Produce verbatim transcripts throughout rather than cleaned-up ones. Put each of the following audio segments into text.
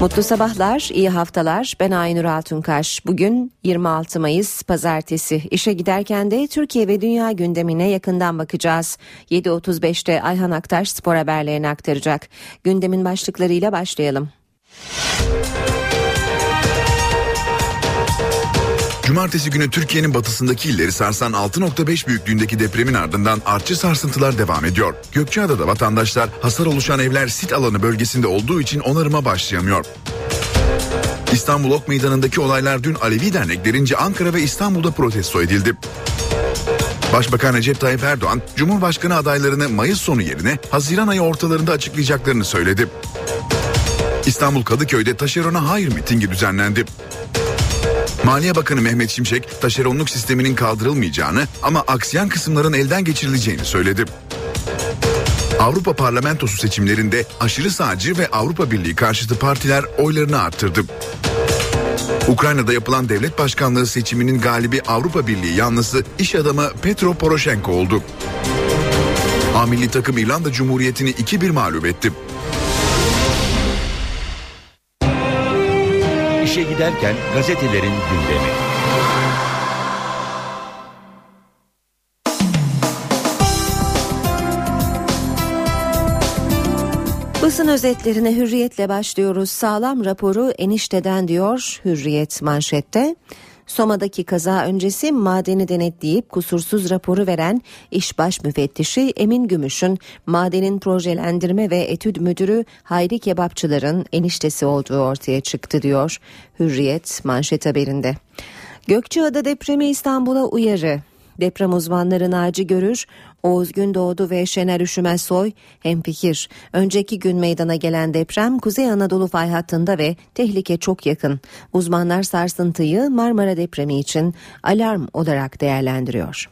Mutlu sabahlar, iyi haftalar. Ben Aynur Altunkaş. Bugün yirmi altı Mayıs Pazartesi. İşe giderken de Türkiye ve dünya gündemine yakından bakacağız. yedi otuz beşte Ayhan Aktaş spor haberlerini aktaracak. Gündemin başlıklarıyla başlayalım. Cumartesi günü Türkiye'nin batısındaki illeri sarsan altı nokta beş büyüklüğündeki depremin ardından artçı sarsıntılar devam ediyor. Gökçeada'da vatandaşlar hasar oluşan evler sit alanı bölgesinde olduğu için onarıma başlayamıyor. İstanbul Ok Meydanı'ndaki olaylar dün Alevi derneklerince Ankara ve İstanbul'da protesto edildi. Başbakan Recep Tayyip Erdoğan, Cumhurbaşkanı adaylarını Mayıs sonu yerine Haziran ayı ortalarında açıklayacaklarını söyledi. İstanbul Kadıköy'de taşerona hayır mitingi düzenlendi. Maliye Bakanı Mehmet Şimşek, taşeronluk sisteminin kaldırılmayacağını ama aksayan kısımların elden geçirileceğini söyledi. Avrupa Parlamentosu seçimlerinde aşırı sağcı ve Avrupa Birliği karşıtı partiler oylarını arttırdı. Ukrayna'da yapılan devlet başkanlığı seçiminin galibi Avrupa Birliği yanlısı iş adamı Petro Poroshenko oldu. A milli takım İrlanda Cumhuriyeti'ni iki bir mağlup etti. İşe giderken gazetelerin gündemi. Basın özetlerine Hürriyet'le başlıyoruz. Sağlam raporu enişteden diyor Hürriyet manşette. Soma'daki kaza öncesi madeni denetleyip kusursuz raporu veren İş Baş Müfettişi Emin Gümüş'ün madenin projelendirme ve etüd müdürü Hayri Kebapçıların eniştesi olduğu ortaya çıktı diyor Hürriyet manşet haberinde. Gökçeada depremi İstanbul'a uyarı. Deprem uzmanları Naci Görür, Oğuz Gündoğdu ve Şener Üşümez soy hemfikir. Önceki gün meydana gelen deprem Kuzey Anadolu fay hattında ve tehlike çok yakın. Uzmanlar sarsıntıyı Marmara depremi için alarm olarak değerlendiriyor.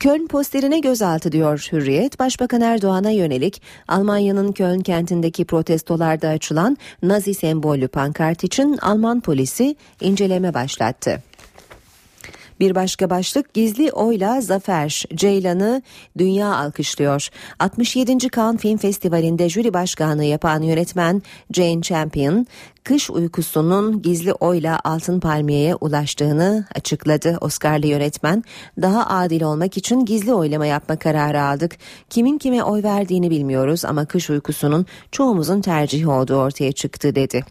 Köln posterine gözaltı diyor Hürriyet, Başbakan Erdoğan'a yönelik Almanya'nın Köln kentindeki protestolarda açılan Nazi sembolü pankart için Alman polisi inceleme başlattı. Bir başka başlık gizli oyla zafer. Ceylan'ı dünya alkışlıyor. altmış yedinci Cannes Film Festivali'nde jüri başkanlığı yapan yönetmen Jane Campion, kış uykusunun gizli oyla Altın Palmiye'ye ulaştığını açıkladı. Oscar'lı yönetmen, daha adil olmak için gizli oylama yapma kararı aldık. Kimin kime oy verdiğini bilmiyoruz ama kış uykusunun çoğumuzun tercihi olduğu ortaya çıktı dedi.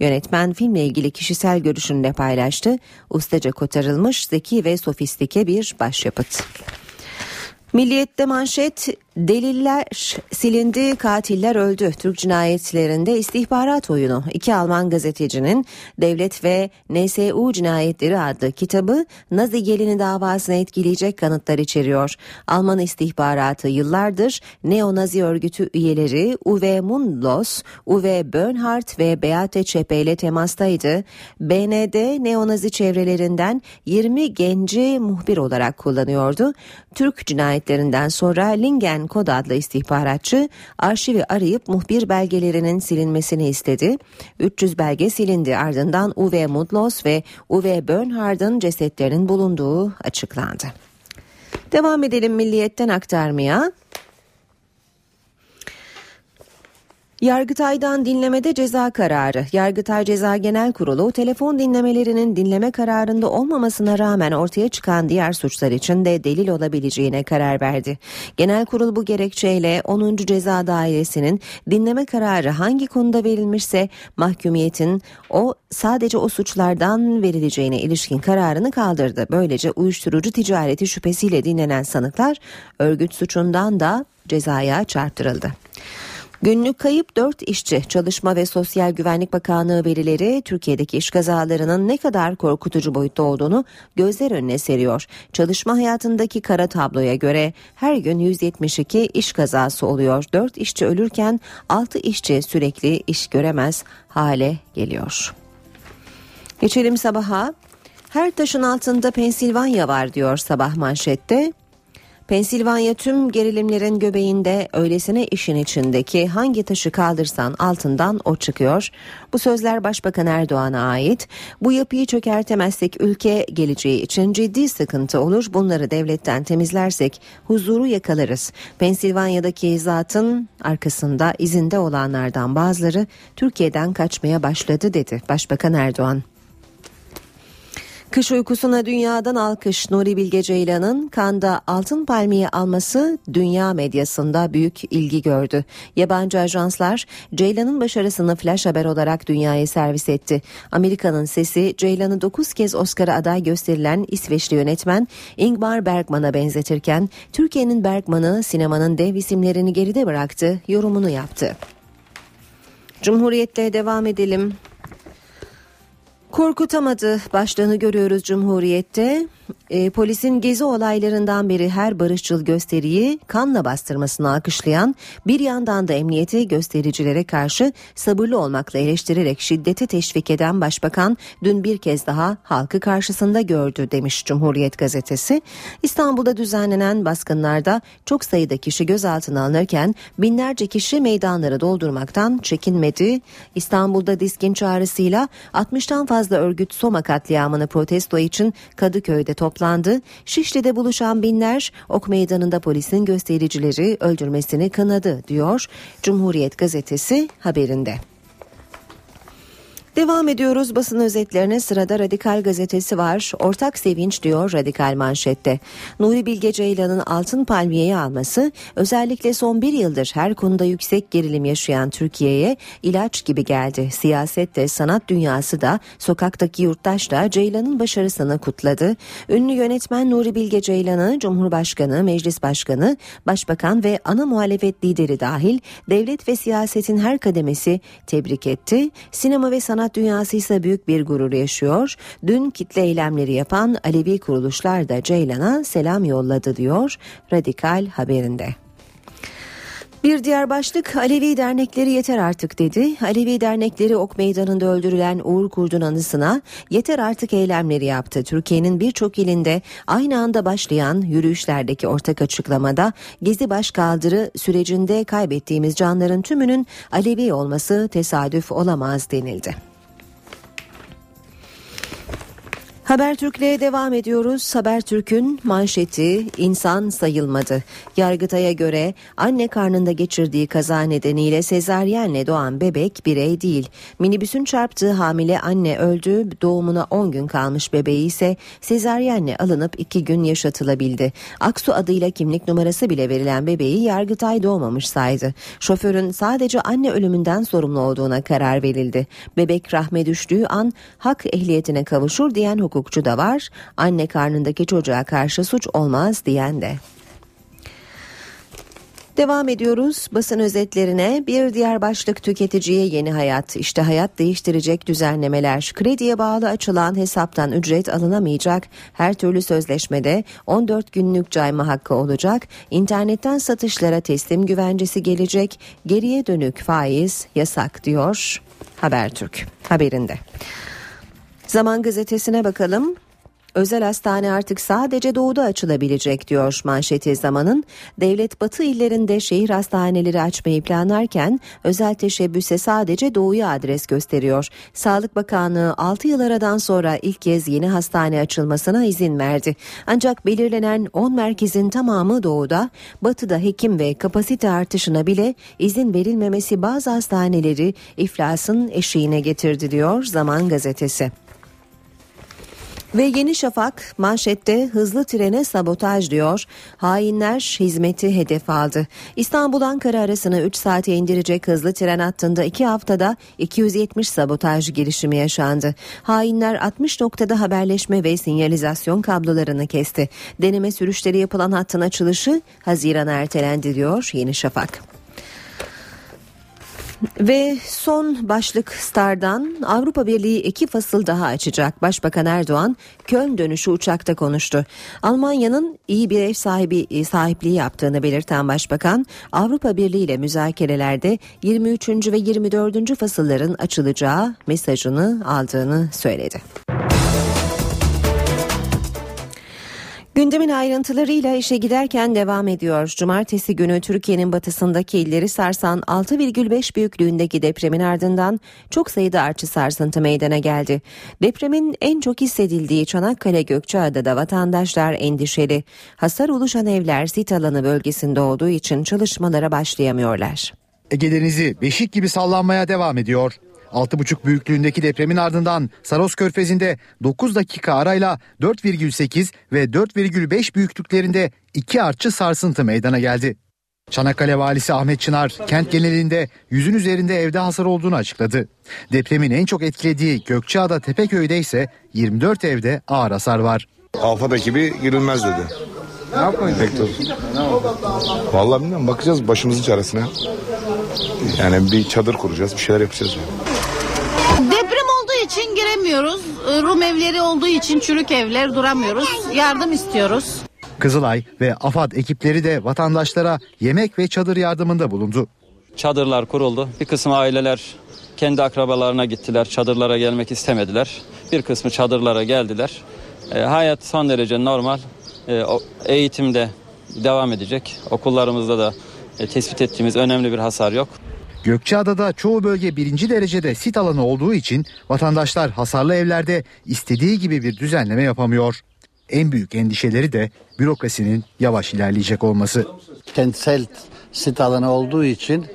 Yönetmen filmle ilgili kişisel görüşünü de paylaştı. Ustaca kotarılmış, zeki ve sofistike bir başyapıt. Milliyet'te manşet, deliller silindi, katiller öldü. Türk cinayetlerinde istihbarat oyunu. İki Alman gazetecinin Devlet ve N S U Cinayetleri adlı kitabı Nazi gelini davasını etkileyecek kanıtlar içeriyor. Alman istihbaratı yıllardır neo-Nazi örgütü üyeleri Uwe Mundlos, Uwe Böhnhardt ve Beate Çephe ile temastaydı. B N D neo-Nazi çevrelerinden yirmi genci muhbir olarak kullanıyordu. Türk cinayetlerinden sonra Lingen Kod adlı istihbaratçı arşivi arayıp muhbir belgelerinin silinmesini istedi. üç yüz belge silindi. Ardından Uwe Mundlos ve Uwe Böhnhardt'ın cesetlerinin bulunduğu açıklandı. Devam edelim Milliyet'ten aktarmaya. Yargıtay'dan dinlemede ceza kararı. Yargıtay Ceza Genel Kurulu telefon dinlemelerinin dinleme kararında olmamasına rağmen ortaya çıkan diğer suçlar için de delil olabileceğine karar verdi. Genel Kurul bu gerekçeyle onuncu Ceza Dairesi'nin dinleme kararı hangi konuda verilmişse mahkumiyetin o sadece o suçlardan verileceğine ilişkin kararını kaldırdı. Böylece uyuşturucu ticareti şüphesiyle dinlenen sanıklar örgüt suçundan da cezaya çarptırıldı. Günlük kayıp dört işçi. Çalışma ve Sosyal Güvenlik Bakanlığı verileri Türkiye'deki iş kazalarının ne kadar korkutucu boyutta olduğunu gözler önüne seriyor. Çalışma hayatındaki kara tabloya göre her gün yüz yetmiş iki iş kazası oluyor. dört işçi ölürken altı işçi sürekli iş göremez hale geliyor. Geçelim sabaha. Her taşın altında Pensilvanya var diyor sabah manşette. Pensilvanya tüm gerilimlerin göbeğinde, öylesine işin içindeki hangi taşı kaldırsan altından o çıkıyor. Bu sözler Başbakan Erdoğan'a ait. Bu yapıyı çökertemezsek ülke geleceği için ciddi sıkıntı olur. Bunları devletten temizlersek huzuru yakalarız. Pensilvanya'daki zatın arkasında, izinde olanlardan bazıları Türkiye'den kaçmaya başladı dedi Başbakan Erdoğan. Kış uykusuna dünyadan alkış. Nuri Bilge Ceylan'ın Cannes'da altın palmiye alması dünya medyasında büyük ilgi gördü. Yabancı ajanslar Ceylan'ın başarısını flash haber olarak dünyaya servis etti. Amerika'nın sesi Ceylan'ı dokuz kez Oscar'a aday gösterilen İsveçli yönetmen Ingmar Bergman'a benzetirken Türkiye'nin Bergman'ı sinemanın dev isimlerini geride bıraktı yorumunu yaptı. Cumhuriyet'le devam edelim. Korkutamadı başlığını görüyoruz Cumhuriyet'te. E, polisin gezi olaylarından beri her barışçıl gösteriyi kanla bastırmasını alkışlayan, bir yandan da emniyeti göstericilere karşı sabırlı olmakla eleştirerek şiddete teşvik eden başbakan dün bir kez daha halkı karşısında gördü demiş Cumhuriyet gazetesi. İstanbul'da düzenlenen baskınlarda çok sayıda kişi gözaltına alınırken binlerce kişi meydanları doldurmaktan çekinmedi. İstanbul'da DİSK'in çağrısıyla altmıştan fazla örgüt Soma katliamını protesto için Kadıköy'de toplandı. Şişli'de buluşan binler Ok Meydanı'nda polisin göstericileri öldürmesini kınadı diyor Cumhuriyet gazetesi haberinde. Devam ediyoruz basın özetlerine. Sırada Radikal gazetesi var. Ortak sevinç diyor Radikal manşette. Nuri Bilge Ceylan'ın altın palmiyeyi alması özellikle son bir yıldır her konuda yüksek gerilim yaşayan Türkiye'ye ilaç gibi geldi. Siyaset de sanat dünyası da sokaktaki yurttaş da Ceylan'ın başarısını kutladı. Ünlü yönetmen Nuri Bilge Ceylan'ı Cumhurbaşkanı, Meclis Başkanı, Başbakan ve ana muhalefet lideri dahil devlet ve siyasetin her kademesi tebrik etti. Sinema ve sanat Sanat dünyası ise büyük bir gurur yaşıyor. Dün kitle eylemleri yapan Alevi kuruluşlar da Ceylan'a selam yolladı diyor Radikal haberinde. Bir diğer başlık Alevi dernekleri yeter artık dedi. Alevi dernekleri Ok Meydanı'nda öldürülen Uğur Kurt'un anısına yeter artık eylemleri yaptı. Türkiye'nin birçok ilinde aynı anda başlayan yürüyüşlerdeki ortak açıklamada Gezi başkaldırı sürecinde kaybettiğimiz canların tümünün Alevi olması tesadüf olamaz denildi. Habertürk'le devam ediyoruz. Habertürk'ün manşeti insan sayılmadı. Yargıtay'a göre anne karnında geçirdiği kaza nedeniyle sezaryenle doğan bebek birey değil. Minibüsün çarptığı hamile anne öldü. Doğumuna on gün kalmış bebeği ise sezaryenle alınıp iki gün yaşatılabildi. Aksu adıyla kimlik numarası bile verilen bebeği Yargıtay doğmamış saydı. Şoförün sadece anne ölümünden sorumlu olduğuna karar verildi. Bebek rahme düştüğü an hak ehliyetine kavuşur diyen hukuk hukukçu da var, anne karnındaki çocuğa karşı suç olmaz diyen de. Devam ediyoruz basın özetlerine. Bir diğer başlık tüketiciye yeni hayat. İşte hayat değiştirecek düzenlemeler. Krediye bağlı açılan hesaptan ücret alınamayacak. Her türlü sözleşmede on dört günlük cayma hakkı olacak. İnternetten satışlara teslim güvencesi gelecek. Geriye dönük faiz yasak diyor Habertürk haberinde. Zaman gazetesine bakalım. Özel hastane artık sadece doğuda açılabilecek diyor manşeti Zaman'ın. Devlet batı illerinde şehir hastaneleri açmayı planlarken özel teşebbüse sadece doğuya adres gösteriyor. Sağlık Bakanlığı altı yıl aradan sonra ilk kez yeni hastane açılmasına izin verdi. Ancak belirlenen on merkezin tamamı doğuda, batıda hekim ve kapasite artışına bile izin verilmemesi bazı hastaneleri iflasın eşiğine getirdi diyor Zaman gazetesi. Ve Yeni Şafak manşette hızlı trene sabotaj diyor. Hainler hizmeti hedef aldı. İstanbul-Ankara arasını üç saate indirecek hızlı tren hattında iki haftada iki yüz yetmiş sabotaj girişimi yaşandı. Hainler altmış noktada haberleşme ve sinyalizasyon kablolarını kesti. Deneme sürüşleri yapılan hattın açılışı Haziran'a ertelendi diyor Yeni Şafak. Ve son başlık Star'dan Avrupa Birliği iki fasıl daha açacak. Başbakan Erdoğan Köln dönüşü uçakta konuştu. Almanya'nın iyi bir ev sahibi sahipliği yaptığını belirten Başbakan Avrupa Birliği ile müzakerelerde yirmi üçüncü ve yirmi dördüncü fasılların açılacağı mesajını aldığını söyledi. Gündemin ayrıntılarıyla işe giderken devam ediyor. Cumartesi günü Türkiye'nin batısındaki illeri sarsan altı virgül beş büyüklüğündeki depremin ardından çok sayıda artçı sarsıntı meydana geldi. Depremin en çok hissedildiği Çanakkale Gökçeada'da vatandaşlar endişeli. Hasar oluşan evler sit alanı bölgesinde olduğu için çalışmalara başlayamıyorlar. Ege Denizi beşik gibi sallanmaya devam ediyor. altı virgül beş büyüklüğündeki depremin ardından Saros Körfezi'nde dokuz dakika arayla dört virgül sekiz ve dört virgül beş büyüklüklerinde iki artçı sarsıntı meydana geldi. Çanakkale Valisi Ahmet Çınar kent genelinde yüzün üzerinde evde hasar olduğunu açıkladı. Depremin en çok etkilediği Gökçeada Tepeköy'de ise yirmi dört evde ağır hasar var. Afet ekibi girilmez dedi. Ne yapmayın? Vallahi bilmiyorum, bakacağız başımızın çaresine. Yani bir çadır kuracağız, bir şeyler yapacağız. Deprem olduğu için giremiyoruz. Rum evleri olduğu için çürük evler, duramıyoruz. Yardım istiyoruz. Kızılay ve AFAD ekipleri de vatandaşlara yemek ve çadır yardımında bulundu. Çadırlar kuruldu. Bir kısmı aileler kendi akrabalarına gittiler. Çadırlara gelmek istemediler. Bir kısmı çadırlara geldiler. E, hayat son derece normal. E, eğitimde devam edecek. Okullarımızda da tespit ettiğimiz önemli bir hasar yok. Gökçeada'da çoğu bölge birinci derecede sit alanı olduğu için vatandaşlar hasarlı evlerde istediği gibi bir düzenleme yapamıyor. En büyük endişeleri de bürokrasinin yavaş ilerleyecek olması. Kentsel sit alanı olduğu için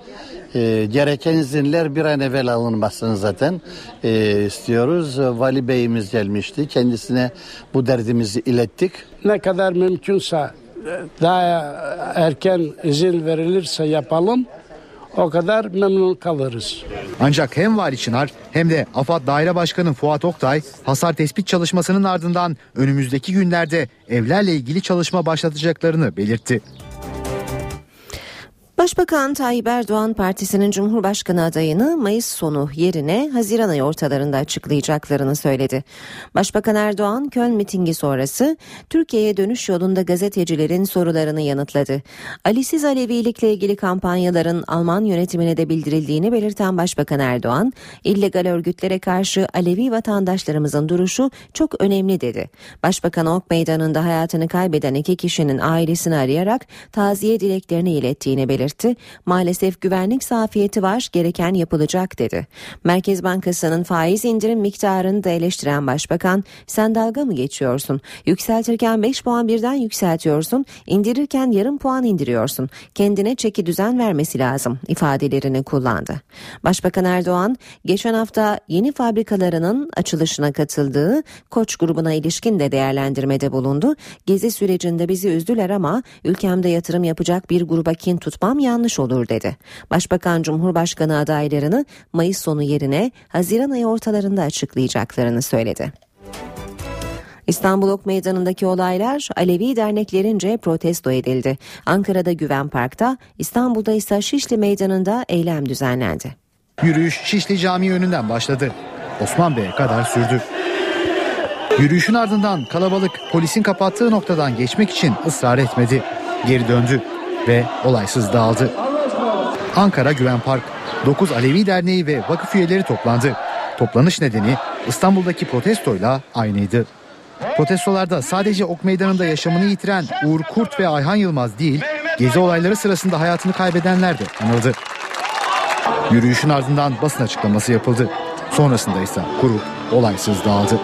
e, gereken izinler bir an evvel alınmasını zaten e, istiyoruz. Vali Bey'imiz gelmişti. Kendisine bu derdimizi ilettik. Ne kadar mümkünse daha erken izin verilirse yapalım, o kadar memnun kalırız. Ancak hem Vali Çınar hem de AFAD Daire Başkanı Fuat Oktay hasar tespit çalışmasının ardından önümüzdeki günlerde evlerle ilgili çalışma başlatacaklarını belirtti. Başbakan Tayyip Erdoğan partisinin Cumhurbaşkanı adayını Mayıs sonu yerine Haziran ayı ortalarında açıklayacaklarını söyledi. Başbakan Erdoğan Köln mitingi sonrası Türkiye'ye dönüş yolunda gazetecilerin sorularını yanıtladı. Alisiz Alevilikle ilgili kampanyaların Alman yönetimine de bildirildiğini belirten Başbakan Erdoğan, illegal örgütlere karşı Alevi vatandaşlarımızın duruşu çok önemli dedi. Başbakan Ok Meydanı'nda hayatını kaybeden iki kişinin ailesini arayarak taziye dileklerini ilettiğini belirtti. Maalesef güvenlik zafiyeti var, gereken yapılacak dedi. Merkez Bankası'nın faiz indirim miktarını da eleştiren Başbakan, sen dalga mı geçiyorsun? Yükseltirken beş puan birden yükseltiyorsun, indirirken yarım puan indiriyorsun. Kendine çeki düzen vermesi lazım ifadelerini kullandı. Başbakan Erdoğan, geçen hafta yeni fabrikalarının açılışına katıldığı Koç grubuna ilişkin de değerlendirmede bulundu. Gezi sürecinde bizi üzdüler ama ülkemde yatırım yapacak bir gruba kin tutmam yanlış olur dedi. Başbakan Cumhurbaşkanı adaylarını Mayıs sonu yerine Haziran ayı ortalarında açıklayacaklarını söyledi. İstanbul Ok Meydanı'ndaki olaylar Alevi derneklerince protesto edildi. Ankara'da Güven Park'ta, İstanbul'da ise Şişli Meydanı'nda eylem düzenlendi. Yürüyüş Şişli Camii önünden başladı. Osman Bey'e kadar sürdü. Yürüyüşün ardından kalabalık polisin kapattığı noktadan geçmek için ısrar etmedi. Geri döndü ve olaysız dağıldı. Ankara Güven Park, dokuz Alevi Derneği ve vakıf üyeleri toplandı. Toplanış nedeni İstanbul'daki protestoyla aynıydı. Protestolarda sadece Ok Meydanı'nda yaşamını yitiren Uğur Kurt ve Ayhan Yılmaz değil, gezi olayları sırasında hayatını kaybedenler de anıldı. Yürüyüşün ardından basın açıklaması yapıldı. Sonrasında ise grup olaysız dağıldı.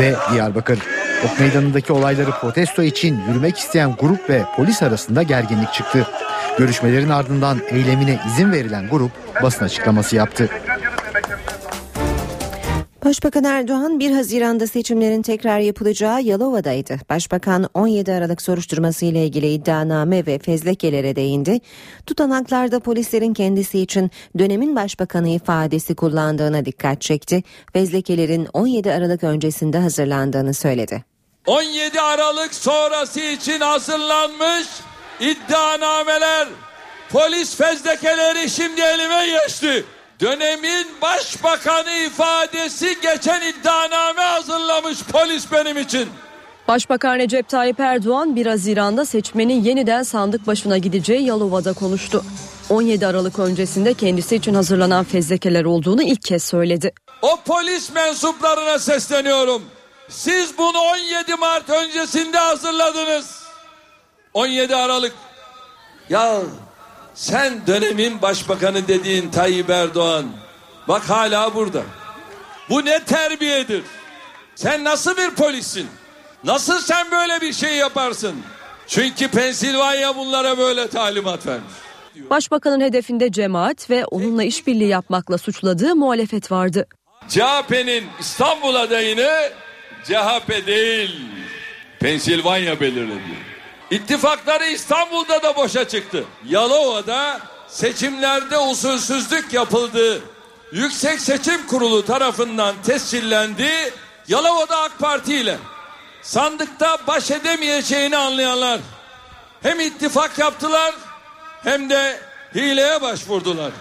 Ve Diyarbakır. Ok Meydanı'ndaki olayları protesto için yürümek isteyen grup ve polis arasında gerginlik çıktı. Görüşmelerin ardından eylemine izin verilen grup basın açıklaması yaptı. Başbakan Erdoğan bir Haziran'da seçimlerin tekrar yapılacağı Yalova'daydı. Başbakan on yedi Aralık soruşturması ile ilgili iddianame ve fezlekelere değindi. Tutanaklarda polislerin kendisi için dönemin başbakanı ifadesi kullandığına dikkat çekti. Fezlekelerin on yedi Aralık öncesinde hazırlandığını söyledi. on yedi Aralık sonrası için hazırlanmış iddianameler, polis fezlekeleri şimdi elime geçti. Dönemin başbakanı ifadesi geçen iddianame hazırlamış polis benim için. Başbakan Recep Tayyip Erdoğan bir Haziran'da seçmenin yeniden sandık başına gideceği Yalova'da konuştu. on yedi Aralık öncesinde kendisi için hazırlanan fezlekeler olduğunu ilk kez söyledi. O polis mensuplarına sesleniyorum. Siz bunu on yedi Mart öncesinde hazırladınız. on yedi Aralık. Ya sen dönemin başbakanı dediğin Tayyip Erdoğan, bak hala burada. Bu ne terbiyedir? Sen nasıl bir polissin? Nasıl sen böyle bir şey yaparsın? Çünkü Pensilvanya bunlara böyle talimat vermiş. Başbakanın hedefinde cemaat ve onunla işbirliği yapmakla suçladığı muhalefet vardı. C H P'nin İstanbul adayını C H P değil, Pensilvanya belirledi. İttifakları İstanbul'da da boşa çıktı. Yalova'da seçimlerde usulsüzlük yapıldı. Yüksek Seçim Kurulu tarafından tescillendi. Yalova'da AK Parti ile sandıkta baş edemeyeceğini anlayanlar hem ittifak yaptılar hem de hileye başvurdular.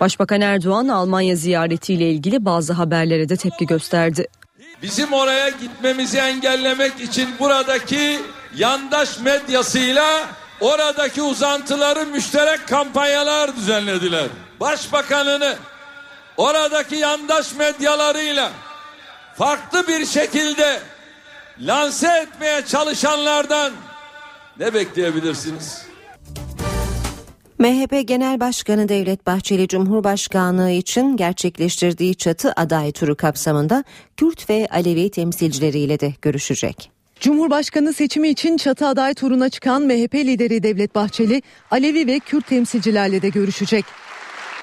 Başbakan Erdoğan Almanya ziyaretiyle ilgili bazı haberlere de tepki gösterdi. Bizim oraya gitmemizi engellemek için buradaki yandaş medyasıyla oradaki uzantıları müşterek kampanyalar düzenlediler. Başbakanını oradaki yandaş medyalarıyla farklı bir şekilde lanse etmeye çalışanlardan ne bekleyebilirsiniz? M H P Genel Başkanı Devlet Bahçeli Cumhurbaşkanlığı için gerçekleştirdiği çatı aday turu kapsamında Kürt ve Alevi temsilcileriyle de görüşecek. Cumhurbaşkanı seçimi için çatı aday turuna çıkan M H P lideri Devlet Bahçeli, Alevi ve Kürt temsilcilerle de görüşecek.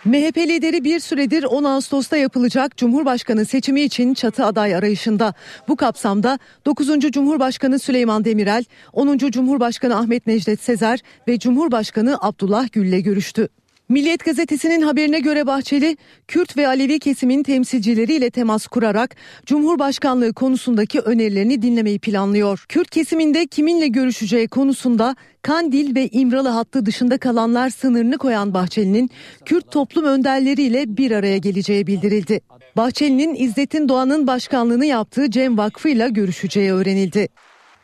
M H P lideri bir süredir on Ağustos'ta yapılacak Cumhurbaşkanı seçimi için çatı aday arayışında. Bu kapsamda dokuzuncu Cumhurbaşkanı Süleyman Demirel, onuncu Cumhurbaşkanı Ahmet Necdet Sezer ve Cumhurbaşkanı Abdullah Gül'le görüştü. Milliyet gazetesinin haberine göre Bahçeli, Kürt ve Alevi kesimin temsilcileriyle temas kurarak Cumhurbaşkanlığı konusundaki önerilerini dinlemeyi planlıyor. Kürt kesiminde kiminle görüşeceği konusunda Kandil ve İmralı hattı dışında kalanlar sınırını koyan Bahçeli'nin Kürt toplum önderleriyle bir araya geleceği bildirildi. Bahçeli'nin İzzettin Doğan'ın başkanlığını yaptığı Cem Vakfı ile görüşeceği öğrenildi.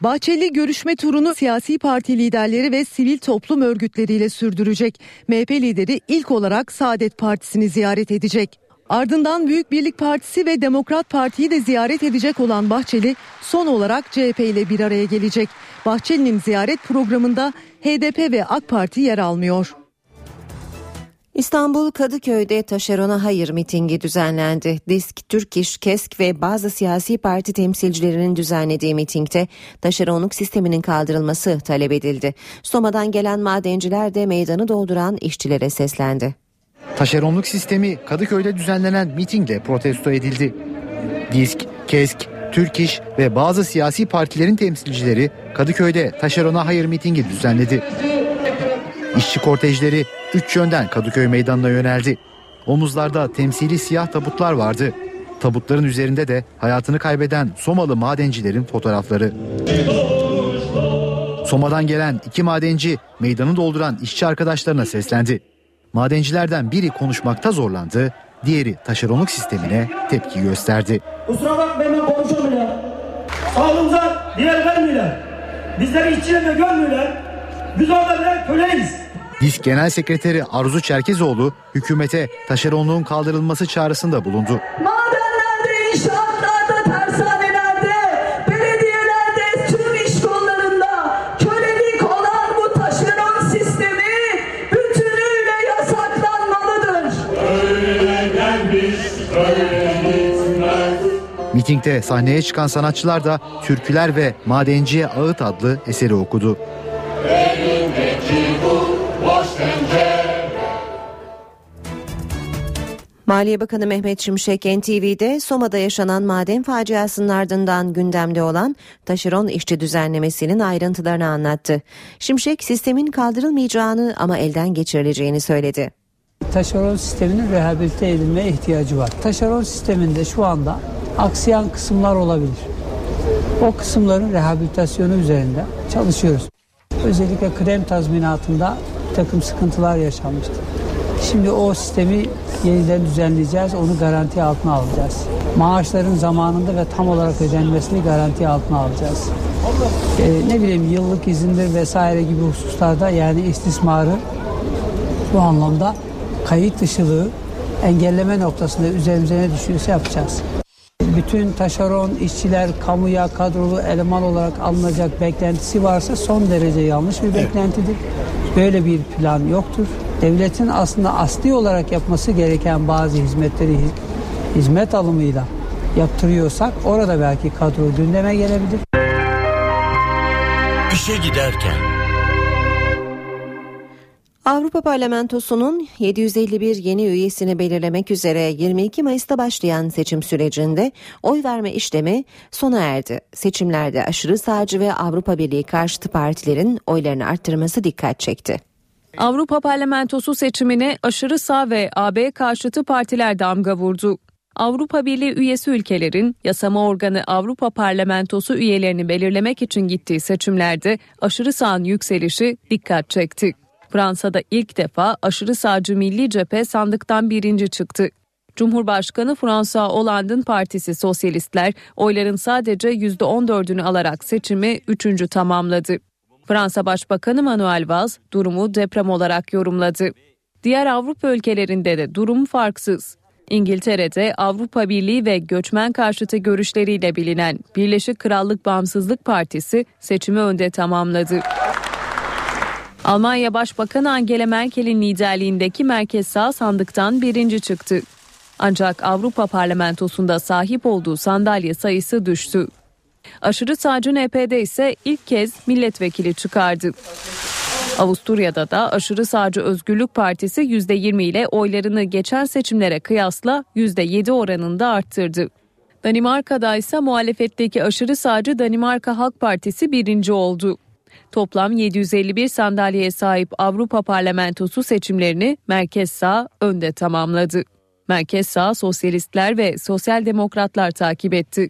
Bahçeli görüşme turunu siyasi parti liderleri ve sivil toplum örgütleriyle sürdürecek. M H P lideri ilk olarak Saadet Partisi'ni ziyaret edecek. Ardından Büyük Birlik Partisi ve Demokrat Parti'yi de ziyaret edecek olan Bahçeli son olarak C H P ile bir araya gelecek. Bahçeli'nin ziyaret programında H D P ve AK Parti yer almıyor. İstanbul Kadıköy'de taşerona hayır mitingi düzenlendi. Disk, Türk İş, KESK ve bazı siyasi parti temsilcilerinin düzenlediği mitingde taşeronluk sisteminin kaldırılması talep edildi. Soma'dan gelen madenciler de meydanı dolduran işçilere seslendi. Taşeronluk sistemi Kadıköy'de düzenlenen mitingle protesto edildi. Disk, KESK, Türk İş ve bazı siyasi partilerin temsilcileri Kadıköy'de taşerona hayır mitingi düzenledi. İşçi kortejleri üç yönden Kadıköy Meydanı'na yöneldi. Omuzlarda temsili siyah tabutlar vardı. Tabutların üzerinde de hayatını kaybeden Somalı madencilerin fotoğrafları. Soma'dan gelen iki madenci meydanı dolduran işçi arkadaşlarına seslendi. Madencilerden biri konuşmakta zorlandı, diğeri taşeronluk sistemine tepki gösterdi. Kusura bakmayın, konuşamıyorum. Sağlığımıza diğer vermiyorlar. Bizleri işçilerine görmüyorlar. Biz orada birer köleyiz. Disk Genel Sekreteri Arzu Çerkezoğlu hükümete taşeronluğun kaldırılması çağrısında bulundu. Madenlerde, inşaatlarda, tersanelerde, belediyelerde, tüm iş kollarında kölelik olan bu taşeron sistemi bütünüyle yasaklanmalıdır. Öyle gelmiş, öyle gitmez. Mitingde sahneye çıkan sanatçılar da Türküler ve Madenciye Ağıt adlı eseri okudu. Maliye Bakanı Mehmet Şimşek N T V'de Soma'da yaşanan maden faciasının ardından gündemde olan taşeron işçi düzenlemesinin ayrıntılarını anlattı. Şimşek sistemin kaldırılmayacağını ama elden geçirileceğini söyledi. Taşeron sisteminin rehabilite edilmeye ihtiyacı var. Taşeron sisteminde şu anda aksayan kısımlar olabilir. O kısımların rehabilitasyonu üzerinde çalışıyoruz. Özellikle kıdem tazminatında bir takım sıkıntılar yaşanmıştı. Şimdi o sistemi yeniden düzenleyeceğiz, onu garanti altına alacağız. Maaşların zamanında ve tam olarak ödenmesini garanti altına alacağız. Ee, ne bileyim yıllık izindir vesaire gibi hususlarda yani istismarı bu anlamda kayıt dışılığı engelleme noktasında üzerimize ne düşüyorsa yapacağız. bütün taşeron, işçiler, kamuya kadrolu eleman olarak alınacak beklentisi varsa son derece yanlış bir beklentidir. Böyle bir plan yoktur. Devletin aslında asli olarak yapması gereken bazı hizmetleri hizmet alımıyla yaptırıyorsak orada belki kadro gündeme gelebilir. İşe giderken. Avrupa Parlamentosu'nun yedi yüz elli bir yeni üyesini belirlemek üzere yirmi iki Mayıs'ta başlayan seçim sürecinde oy verme işlemi sona erdi. Seçimlerde aşırı sağcı ve Avrupa Birliği karşıtı partilerin oylarını arttırması dikkat çekti. Avrupa Parlamentosu seçimine aşırı sağ ve A B karşıtı partiler damga vurdu. Avrupa Birliği üyesi ülkelerin yasama organı Avrupa Parlamentosu üyelerini belirlemek için gittiği seçimlerde aşırı sağın yükselişi dikkat çekti. Fransa'da ilk defa aşırı sağcı Milli Cephe sandıktan birinci çıktı. Cumhurbaşkanı François Hollande'ın partisi Sosyalistler oyların sadece yüzde on dördünü alarak seçimi üçüncü tamamladı. Fransa Başbakanı Manuel Valls durumu deprem olarak yorumladı. Diğer Avrupa ülkelerinde de durum farksız. İngiltere'de Avrupa Birliği ve göçmen karşıtı görüşleriyle bilinen Birleşik Krallık Bağımsızlık Partisi seçimi önde tamamladı. Almanya Başbakanı Angela Merkel'in liderliğindeki merkez sağ sandıktan birinci çıktı. Ancak Avrupa Parlamentosu'nda sahip olduğu sandalye sayısı düştü. Aşırı sağcı N P D ise ilk kez milletvekili çıkardı. Avusturya'da da aşırı sağcı Özgürlük Partisi yüzde yirmi ile oylarını geçen seçimlere kıyasla yüzde yedi oranında arttırdı. Danimarka'da ise muhalefetteki aşırı sağcı Danimarka Halk Partisi birinci oldu. Toplam yedi yüz elli bir sandalyeye sahip Avrupa Parlamentosu seçimlerini merkez sağ önde tamamladı. Merkez sağ Sosyalistler ve Sosyal Demokratlar takip etti.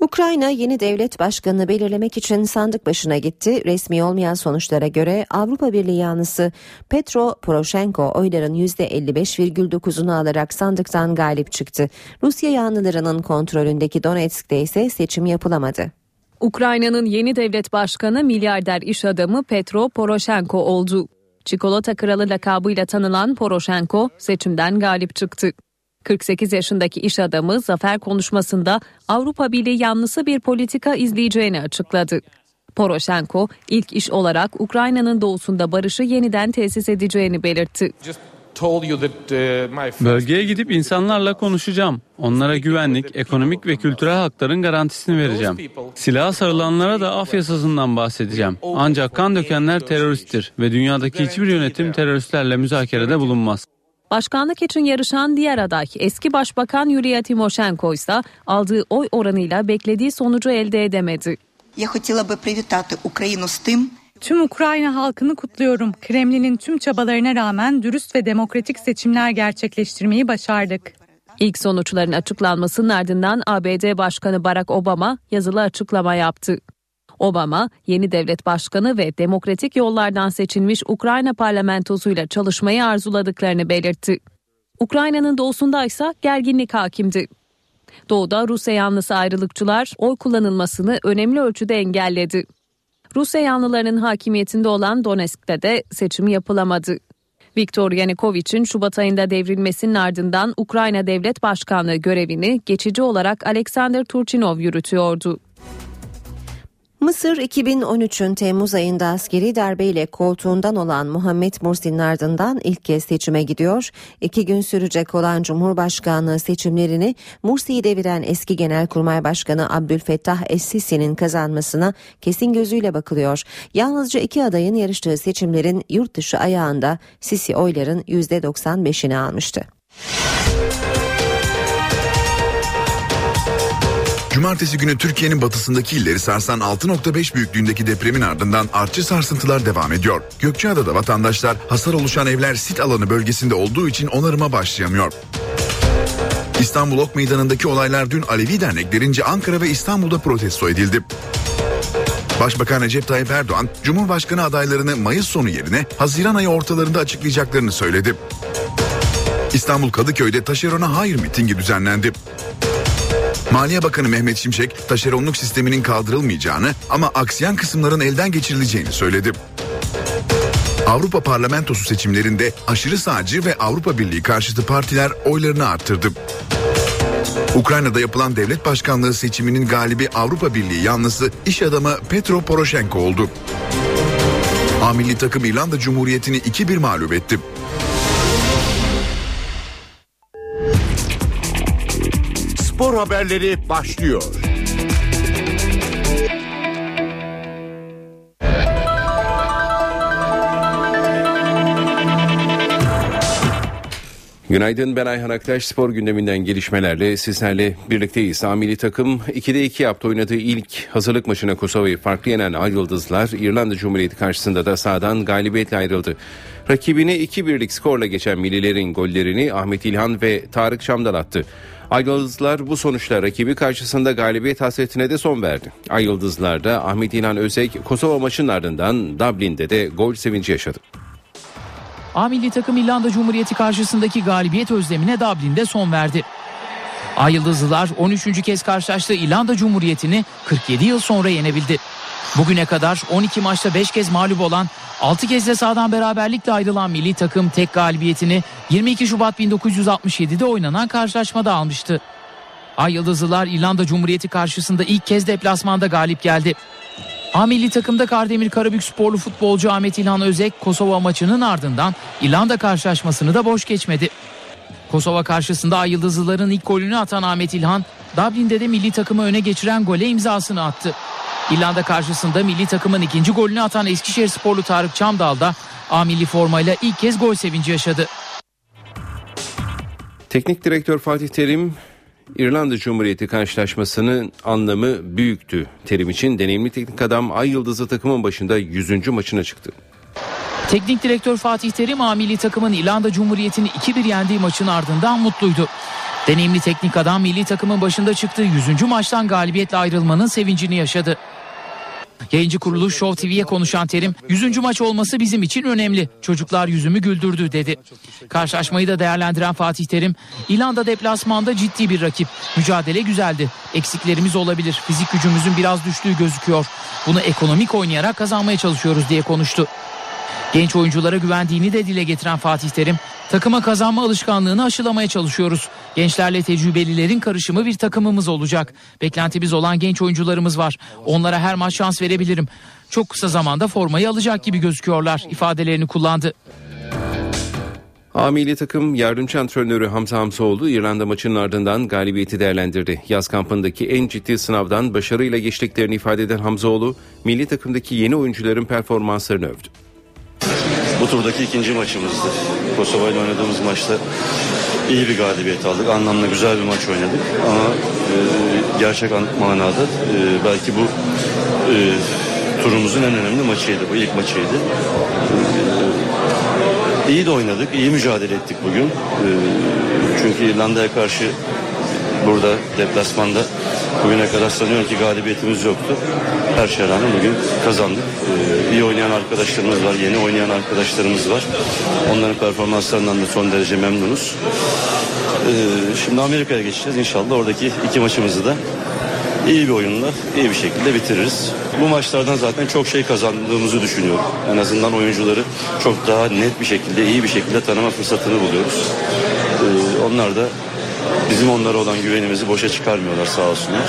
Ukrayna yeni devlet başkanını belirlemek için sandık başına gitti. Resmi olmayan sonuçlara göre Avrupa Birliği yanlısı Petro Poroshenko oyların yüzde elli beş virgül dokuzunu alarak sandıktan galip çıktı. Rusya yanlılarının kontrolündeki Donetsk'te ise seçim yapılamadı. Ukrayna'nın yeni devlet başkanı milyarder iş adamı Petro Poroshenko oldu. Çikolata kralı lakabıyla tanınan Poroshenko seçimden galip çıktı. kırk sekiz yaşındaki iş adamı zafer konuşmasında Avrupa Birliği yanlısı bir politika izleyeceğini açıkladı. Poroshenko ilk iş olarak Ukrayna'nın doğusunda barışı yeniden tesis edeceğini belirtti. Bölgeye gidip insanlarla konuşacağım. Onlara güvenlik, ekonomik ve kültürel hakların garantisini vereceğim. Silaha sarılanlara da af yasasından bahsedeceğim. Ancak kan dökenler teröristtir ve dünyadaki hiçbir yönetim teröristlerle müzakerede bulunmaz. Başkanlık için yarışan diğer aday eski başbakan Yulia Timoşenko ise aldığı oy oranıyla beklediği sonucu elde edemedi. Tüm Ukrayna halkını kutluyorum. Kremlin'in tüm çabalarına rağmen dürüst ve demokratik seçimler gerçekleştirmeyi başardık. İlk sonuçların açıklanmasının ardından A B D Başkanı Barack Obama yazılı açıklama yaptı. Obama, yeni devlet başkanı ve demokratik yollardan seçilmiş Ukrayna parlamentosuyla çalışmayı arzuladıklarını belirtti. Ukrayna'nın doğusunda ise gerginlik hakimdi. Doğuda Rusya yanlısı ayrılıkçılar oy kullanılmasını önemli ölçüde engelledi. Rusya yanlılarının hakimiyetinde olan Donetsk'te de seçim yapılamadı. Viktor Yanukovych'in Şubat ayında devrilmesinin ardından Ukrayna Devlet Başkanlığı görevini geçici olarak Alexander Turchinov yürütüyordu. Mısır iki bin on üçün Temmuz ayında askeri darbeyle koltuğundan olan Muhammed Mursi'nin ardından ilk kez seçime gidiyor. İki gün sürecek olan Cumhurbaşkanlığı seçimlerini Mursi'yi deviren eski Genelkurmay Başkanı Abdülfettah Es-Sisi'nin kazanmasına kesin gözüyle bakılıyor. Yalnızca iki adayın yarıştığı seçimlerin yurt dışı ayağında Sisi oyların yüzde doksan beşini almıştı. Cumartesi günü Türkiye'nin batısındaki illeri sarsan altı nokta beş büyüklüğündeki depremin ardından artçı sarsıntılar devam ediyor. Gökçeada'da vatandaşlar hasar oluşan evler sit alanı bölgesinde olduğu için onarıma başlayamıyor. İstanbul Ok Meydanı'ndaki olaylar dün Alevi derneklerince Ankara ve İstanbul'da protesto edildi. Başbakan Recep Tayyip Erdoğan, Cumhurbaşkanı adaylarını Mayıs sonu yerine Haziran ayı ortalarında açıklayacaklarını söyledi. İstanbul Kadıköy'de taşerona hayır mitingi düzenlendi. Maliye Bakanı Mehmet Şimşek, taşeronluk sisteminin kaldırılmayacağını ama aksayan kısımların elden geçirileceğini söyledi. Avrupa Parlamentosu seçimlerinde aşırı sağcı ve Avrupa Birliği karşıtı partiler oylarını arttırdı. Ukrayna'da yapılan devlet başkanlığı seçiminin galibi Avrupa Birliği yanlısı iş adamı Petro Poroshenko oldu. A milli takım İrlanda Cumhuriyeti'ni iki bir mağlup etti. Spor haberleri başlıyor. Günaydın, ben Ayhan Aktaş. Spor gündeminden gelişmelerle sizlerle birlikteyiz. A milli takım ikide iki yaptı oynadığı ilk hazırlık maçına Kosova'yı farklı yenen Ay Yıldızlar İrlanda Cumhuriyeti karşısında da sahadan galibiyetle ayrıldı. Rakibini iki birlik skorla geçen millilerin gollerini Ahmet İlhan ve Tarık Çamdal attı. Ay Yıldızlar bu sonuçla rakibi karşısında galibiyet hasretine de son verdi. Ay Yıldızlar'da Ahmet İlhan Özek Kosova maçının ardından Dublin'de de gol sevinci yaşadı. A milli takım İrlanda Cumhuriyeti karşısındaki galibiyet özlemine Dublin'de son verdi. Ay Yıldızlılar on üçüncü kez karşılaştığı İrlanda Cumhuriyeti'ni kırk yedi yıl sonra yenebildi. Bugüne kadar on iki maçta beş kez mağlup olan, altı kez de sahadan beraberlikle ayrılan milli takım tek galibiyetini yirmi iki Şubat bin dokuz yüz altmış yedi'de oynanan karşılaşmada almıştı. Ay Yıldızlılar İrlanda Cumhuriyeti karşısında ilk kez deplasmanda galip geldi. A milli takımda Kardemir Karabük sporlu futbolcu Ahmet İlhan Özek Kosova maçının ardından İrlanda karşılaşmasını da boş geçmedi. Kosova karşısında Ay Yıldızlıların ilk golünü atan Ahmet İlhan, Dublin'de de milli takımı öne geçiren gole imzasını attı. İrlanda karşısında milli takımın ikinci golünü atan Eskişehir sporlu Tarık Çamdal da A milli formayla ilk kez gol sevinci yaşadı. Teknik direktör Fatih Terim, İrlanda Cumhuriyeti karşılaşmasının anlamı büyüktü. Terim için deneyimli teknik adam Ay Yıldızlı takımın başında yüzüncü maçına çıktı. Teknik direktör Fatih Terim, A milli takımın İrlanda Cumhuriyeti'ni iki bir yendiği maçın ardından mutluydu. Deneyimli teknik adam milli takımın başında çıktığı yüzüncü maçtan galibiyetle ayrılmanın sevincini yaşadı. Yayıncı kuruluş Show T V'ye konuşan Terim, yüzüncü maç olması bizim için önemli. Çocuklar yüzümü güldürdü dedi. Karşılaşmayı da değerlendiren Fatih Terim, İrlanda deplasmanda ciddi bir rakip. Mücadele güzeldi. Eksiklerimiz olabilir. Fizik gücümüzün biraz düştüğü gözüküyor. Bunu ekonomik oynayarak kazanmaya çalışıyoruz diye konuştu. Genç oyunculara güvendiğini de dile getiren Fatih Terim, takıma kazanma alışkanlığını aşılamaya çalışıyoruz. Gençlerle tecrübelilerin karışımı bir takımımız olacak. Beklentimiz olan genç oyuncularımız var. Onlara her maç şans verebilirim. Çok kısa zamanda formayı alacak gibi gözüküyorlar ifadelerini kullandı. A milli takım yardımcı antrenörü Hamza Hamzoğlu İrlanda maçının ardından galibiyeti değerlendirdi. Yaz kampındaki en ciddi sınavdan başarıyla geçtiklerini ifade eden Hamzoğlu, milli takımdaki yeni oyuncuların performanslarını övdü. Bu turdaki ikinci maçımızdı. Kosova ile oynadığımız maçta iyi bir galibiyet aldık. Anlamlı güzel bir maç oynadık. Ama e, gerçek manada e, belki bu e, turumuzun en önemli maçıydı. Bu ilk maçıydı. E, iyi de oynadık. İyi mücadele ettik bugün. E, çünkü İrlanda'ya karşı burada deplasmanda bugüne kadar sanıyorum ki galibiyetimiz yoktu. Her şeye rağmen bugün kazandık. Ee, iyi oynayan arkadaşlarımız var, yeni oynayan arkadaşlarımız var. Onların performanslarından da son derece memnunuz. Ee, şimdi Amerika'ya geçeceğiz. İnşallah oradaki iki maçımızı da iyi bir oyunla, iyi bir şekilde bitiririz. Bu maçlardan zaten çok şey kazandığımızı düşünüyorum. En azından oyuncuları çok daha net bir şekilde, iyi bir şekilde tanıma fırsatını buluyoruz. Ee, onlar da bizim onlara olan güvenimizi boşa çıkarmıyorlar sağ olsunlar.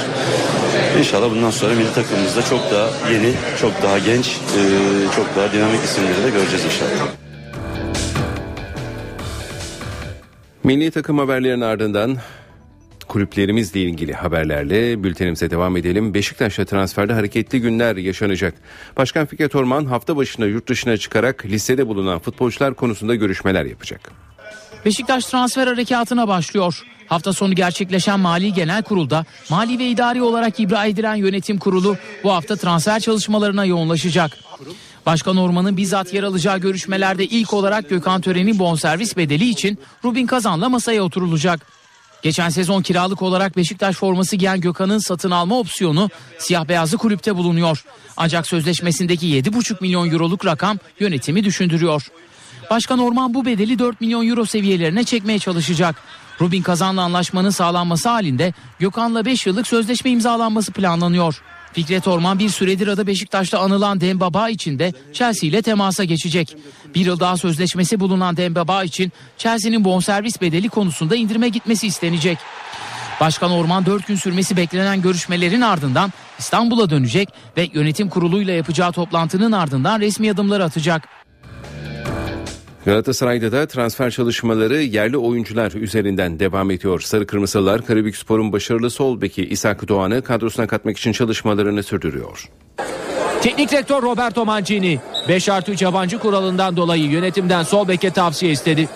İnşallah bundan sonra milli takımımızda çok daha yeni, çok daha genç, çok daha dinamik isimleri de göreceğiz inşallah. Milli takım haberlerinin ardından kulüplerimizle ilgili haberlerle bültenimize devam edelim. Beşiktaş'ta transferde hareketli günler yaşanacak. Başkan Fikret Orman hafta başına yurt dışına çıkarak listede bulunan futbolcular konusunda görüşmeler yapacak. Beşiktaş transfer harekatına başlıyor. Hafta sonu gerçekleşen Mali Genel Kurul'da mali ve idari olarak ibra edilen yönetim kurulu bu hafta transfer çalışmalarına yoğunlaşacak. Başkan Orman'ın bizzat yer alacağı görüşmelerde ilk olarak Gökhan Tören'in bonservis bedeli için Rubin Kazan'la masaya oturulacak. Geçen sezon kiralık olarak Beşiktaş forması giyen Gökhan'ın satın alma opsiyonu siyah beyazlı kulüpte bulunuyor. Ancak sözleşmesindeki yedi buçuk milyon euroluk rakam yönetimi düşündürüyor. Başkan Orman bu bedeli dört milyon euro seviyelerine çekmeye çalışacak. Rubin Kazan'la anlaşmanın sağlanması halinde Gökhan'la beş yıllık sözleşme imzalanması planlanıyor. Fikret Orman bir süredir adı Beşiktaş'ta anılan Dembaba için de Chelsea ile temasa geçecek. Bir yıl daha sözleşmesi bulunan Dembaba için Chelsea'nin bonservis bedeli konusunda indirime gitmesi istenecek. Başkan Orman dört gün sürmesi beklenen görüşmelerin ardından İstanbul'a dönecek ve yönetim kuruluyla yapacağı toplantının ardından resmi adımlar atacak. Galatasaray'da da transfer çalışmaları yerli oyuncular üzerinden devam ediyor. Sarı Kırmızılar Karabükspor'un başarılı sol beki İshak Doğan'ı kadrosuna katmak için çalışmalarını sürdürüyor. Teknik direktör Roberto Mancini beş artı üç yabancı kuralından dolayı yönetimden sol beke tavsiye istedi.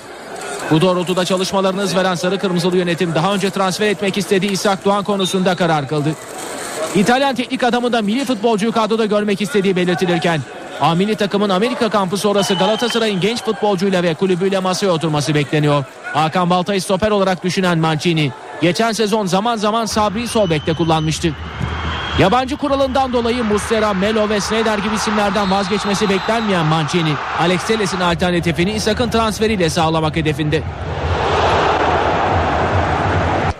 Bu doğrultuda çalışmalarını veren Sarı Kırmızılı yönetim daha önce transfer etmek istediği İshak Doğan konusunda karar kıldı. İtalyan teknik adamı da milli futbolcuyu kadroda görmek istediği belirtilirken A milli takımın Amerika kampı sonrası Galatasaray'ın genç futbolcuyla ve kulübüyle masaya oturması bekleniyor. Hakan Baltay'ı stoper olarak düşünen Mancini geçen sezon zaman zaman Sabri'yi sol bekte kullanmıştı. Yabancı kuralından dolayı Muslera, Melo ve Sneijder gibi isimlerden vazgeçmesi beklenmeyen Mancini, Alex Telles'in alternatifini İshak'ın transferiyle sağlamak hedefinde.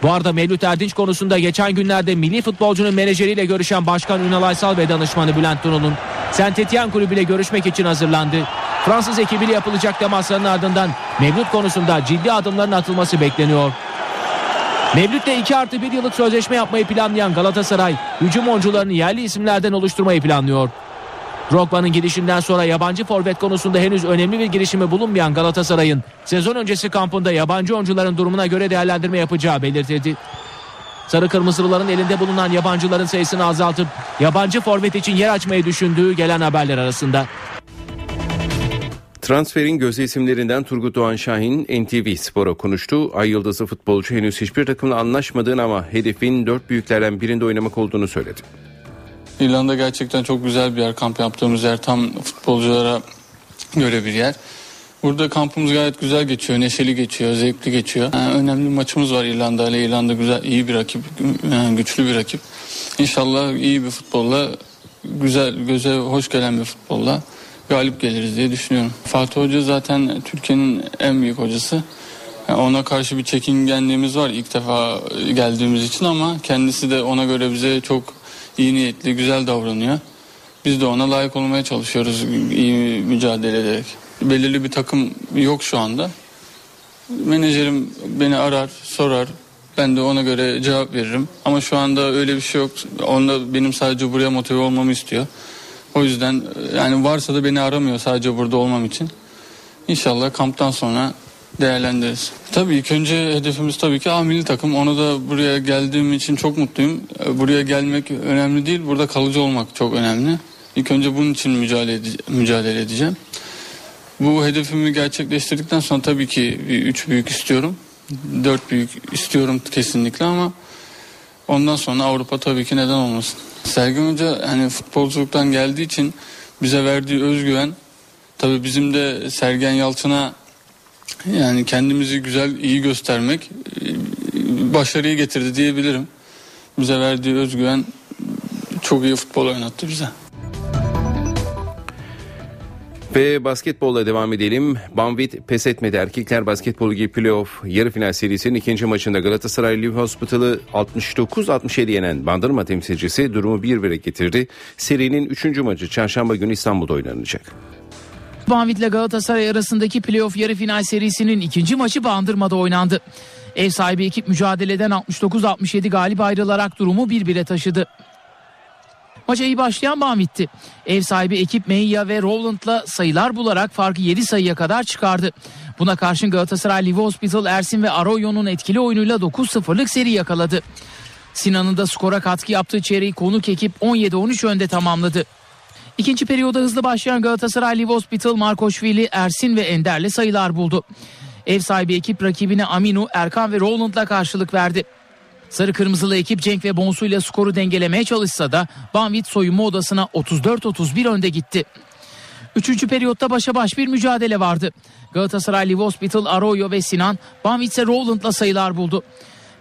Bu arada Mevlüt Erdinç konusunda geçen günlerde milli futbolcunun menajeriyle görüşen Başkan Ünal Aysal ve danışmanı Bülent Tunul'un Saint-Étienne kulübüyle görüşmek için hazırlandı. Fransız ekibiyle yapılacak temasların ardından Mevlüt konusunda ciddi adımların atılması bekleniyor. Mevlüt'le iki artı bir yıllık sözleşme yapmayı planlayan Galatasaray, hücum oyuncularını yerli isimlerden oluşturmayı planlıyor. Drogba'nın gidişinden sonra yabancı forvet konusunda henüz önemli bir girişimi bulunmayan Galatasaray'ın sezon öncesi kampında yabancı oyuncuların durumuna göre değerlendirme yapacağı belirtildi. Sarı Kırmızılıların elinde bulunan yabancıların sayısını azaltıp yabancı forvet için yer açmayı düşündüğü gelen haberler arasında. Transferin gözde isimlerinden Turgut Doğan Şahin N T V Spor'a konuştu. Ay Yıldızlı futbolcu henüz hiçbir takımla anlaşmadığını ama hedefin dört büyüklerden birinde oynamak olduğunu söyledi. İrlanda gerçekten çok güzel bir yer, kamp yaptığımız yer, tam futbolculara göre bir yer. Burada kampımız gayet güzel geçiyor, neşeli geçiyor, zevkli geçiyor. Yani önemli bir maçımız var İrlanda ile. İrlanda güzel, iyi bir rakip, yani güçlü bir rakip. İnşallah iyi bir futbolla, güzel, göze hoş gelen bir futbolla galip geliriz diye düşünüyorum. Fatih Hoca zaten Türkiye'nin en büyük hocası. Yani ona karşı bir çekingenliğimiz var ilk defa geldiğimiz için ama kendisi de ona göre bize çok iyi niyetli, güzel davranıyor. Biz de ona layık olmaya çalışıyoruz iyi mücadele ederek. Belirli bir takım yok şu anda. Menajerim beni arar, sorar. Ben de ona göre cevap veririm. Ama şu anda öyle bir şey yok. Onda benim sadece buraya motive olmamı istiyor. O yüzden yani varsa da beni aramıyor sadece burada olmam için. İnşallah kamptan sonra değerlendiririz. Tabii ilk önce hedefimiz tabii ki A milli takım. Onu da buraya geldiğim için çok mutluyum. Buraya gelmek önemli değil, burada kalıcı olmak çok önemli. İlk önce bunun için mücadele, ede- mücadele edeceğim. Bu hedefimi gerçekleştirdikten sonra tabii ki üç büyük istiyorum. dört büyük istiyorum kesinlikle ama ondan sonra Avrupa tabii ki neden olmasın. Sergen Hoca hani futbolculuktan geldiği için bize verdiği özgüven, tabii bizim de Sergen Yalçın'a yani kendimizi güzel, iyi göstermek başarıyı getirdi diyebilirim. Bize verdiği özgüven çok iyi futbol oynattı bize. Ve basketbolla devam edelim. Banvit pes etmedi. Erkekler Basketbol Ligi Playoff yarı final serisinin ikinci maçında Galatasaray Live Hospital'ı altmış dokuz altmış yedi yenen Bandırma temsilcisi durumu bir bire getirdi. Serinin üçüncü maçı çarşamba günü İstanbul'da oynanacak. Banvit ile Galatasaray arasındaki playoff yarı final serisinin ikinci maçı Bandırma'da oynandı. Ev sahibi ekip mücadeleden altmış dokuz altmış yedi galip ayrılarak durumu bir bire taşıdı. Maça iyi başlayan Banvit'ti. Ev sahibi ekip Meyya ve Rowland'la sayılar bularak farkı yedi sayıya kadar çıkardı. Buna karşın Galatasaray Live Hospital Ersin ve Arroyo'nun etkili oyunuyla dokuz sıfırlık seri yakaladı. Sinan'ın da skora katkı yaptığı çeyreği konuk ekip on yedi on üç önde tamamladı. İkinci periyoda hızlı başlayan Galatasaray Live Hospital Markoşvili, Ersin ve Ender'le sayılar buldu. Ev sahibi ekip rakibine Aminu, Erkan ve Rowland'la karşılık verdi. Sarı Kırmızılı ekip Cenk ve Bonsu ile skoru dengelemeye çalışsa da Banvit soyunma odasına otuz dört otuz bir önde gitti. Üçüncü periyotta başa baş bir mücadele vardı. Galatasaray Live Hospital, Arroyo ve Sinan, Banvit ise Rowland'la sayılar buldu.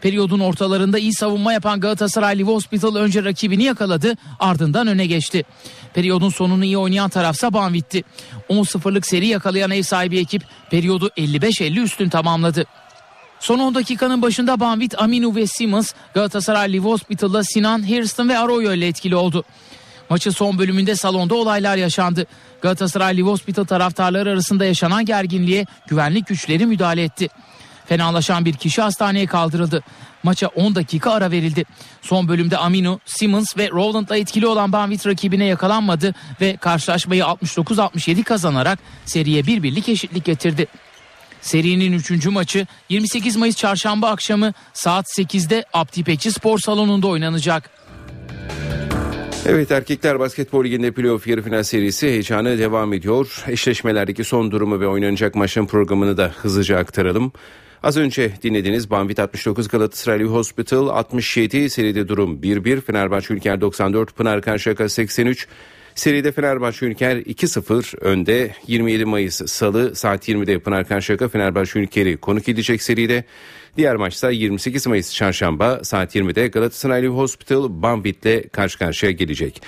Periyodun ortalarında iyi savunma yapan Galatasaray Live Hospital önce rakibini yakaladı, ardından öne geçti. Periyodun sonunu iyi oynayan tarafsa Banvit'ti. on sıfırlık seri yakalayan ev sahibi ekip periyodu elli beş elli üstün tamamladı. Son on dakikanın başında Banvit, Aminu ve Simmons, Galatasaray Live Hospital'da Sinan, Hairston ve Arroyo ile etkili oldu. Maçın son bölümünde salonda olaylar yaşandı. Galatasaray Live Hospital taraftarları arasında yaşanan gerginliğe güvenlik güçleri müdahale etti. Fenalaşan bir kişi hastaneye kaldırıldı. Maça on dakika ara verildi. Son bölümde Aminu, Simmons ve Rowland'la etkili olan Banvit rakibine yakalanmadı ve karşılaşmayı altmış dokuz altmış yedi kazanarak seriye bir birlik eşitlik getirdi. Serinin üçüncü maçı yirmi sekiz Mayıs çarşamba akşamı saat sekizde Abdipekçi Spor Salonu'nda oynanacak. Evet, erkekler basketbol liginde playoff yarı final serisi heyecanı devam ediyor. Eşleşmelerdeki son durumu ve oynanacak maçın programını da hızlıca aktaralım. Az önce dinlediniz. Banvit altmış dokuz, Galatasaray Hospital altmış yedi, seride durum bir bir. Fenerbahçe Ülker doksan dört, Pınar Karşıyaka seksen üç. Seride Fenerbahçe Ülker iki sıfır önde. yirmi yedi Mayıs Salı saat yirmide Pınar Karşıyaka Fenerbahçe Ülker'i konuk edecek seride. Diğer maçsa yirmi sekiz Mayıs Çarşamba saat yirmide Galatasaray Hospital Banvit'le karşı karşıya gelecek.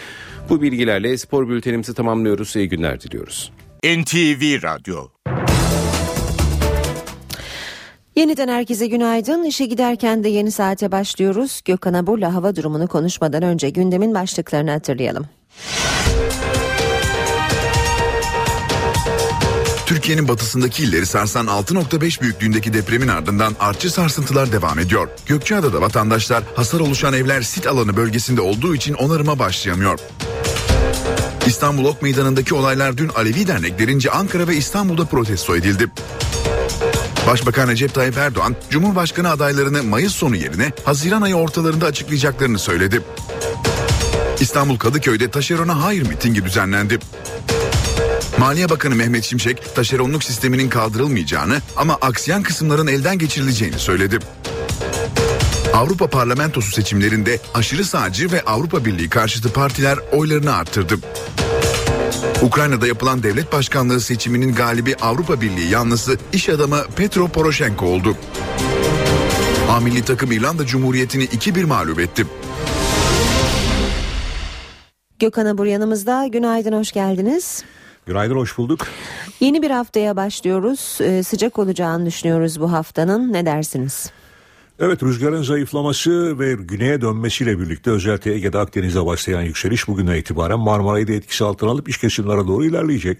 Bu bilgilerle spor bültenimizi tamamlıyoruz. İyi günler diliyoruz. N T V Radyo. Yeniden herkese günaydın. İşe giderken de yeni saate başlıyoruz. Gökhan Abur'la hava durumunu konuşmadan önce gündemin başlıklarını hatırlayalım. Türkiye'nin batısındaki illeri sarsan altı nokta beş büyüklüğündeki depremin ardından artçı sarsıntılar devam ediyor. Gökçeada'da vatandaşlar hasar oluşan evler sit alanı bölgesinde olduğu için onarıma başlayamıyor. İstanbul Ok Meydanı'ndaki olaylar dün Alevi derneklerince Ankara ve İstanbul'da protesto edildi. Başbakan Recep Tayyip Erdoğan, Cumhurbaşkanı adaylarını Mayıs sonu yerine Haziran ayı ortalarında açıklayacaklarını söyledi. İstanbul Kadıköy'de taşerona hayır mitingi düzenlendi. Maliye Bakanı Mehmet Şimşek, taşeronluk sisteminin kaldırılmayacağını ama aksayan kısımların elden geçirileceğini söyledi. Avrupa Parlamentosu seçimlerinde aşırı sağcı ve Avrupa Birliği karşıtı partiler oylarını arttırdı. Ukrayna'da yapılan devlet başkanlığı seçiminin galibi Avrupa Birliği yanlısı iş adamı Petro Poroshenko oldu. A milli takım İrlanda Cumhuriyeti'ni iki bir mağlup etti. Gökhan Abur yanımızda. Günaydın, hoş geldiniz. Günaydın, hoş bulduk. Yeni bir haftaya başlıyoruz. Ee, sıcak olacağını düşünüyoruz bu haftanın. Ne dersiniz? Evet, rüzgarın zayıflaması ve güneye dönmesiyle birlikte özellikle Ege'de Akdeniz'e başlayan yükseliş bugünden itibaren Marmara'yı da etkisi altına alıp iç kesimlere doğru ilerleyecek.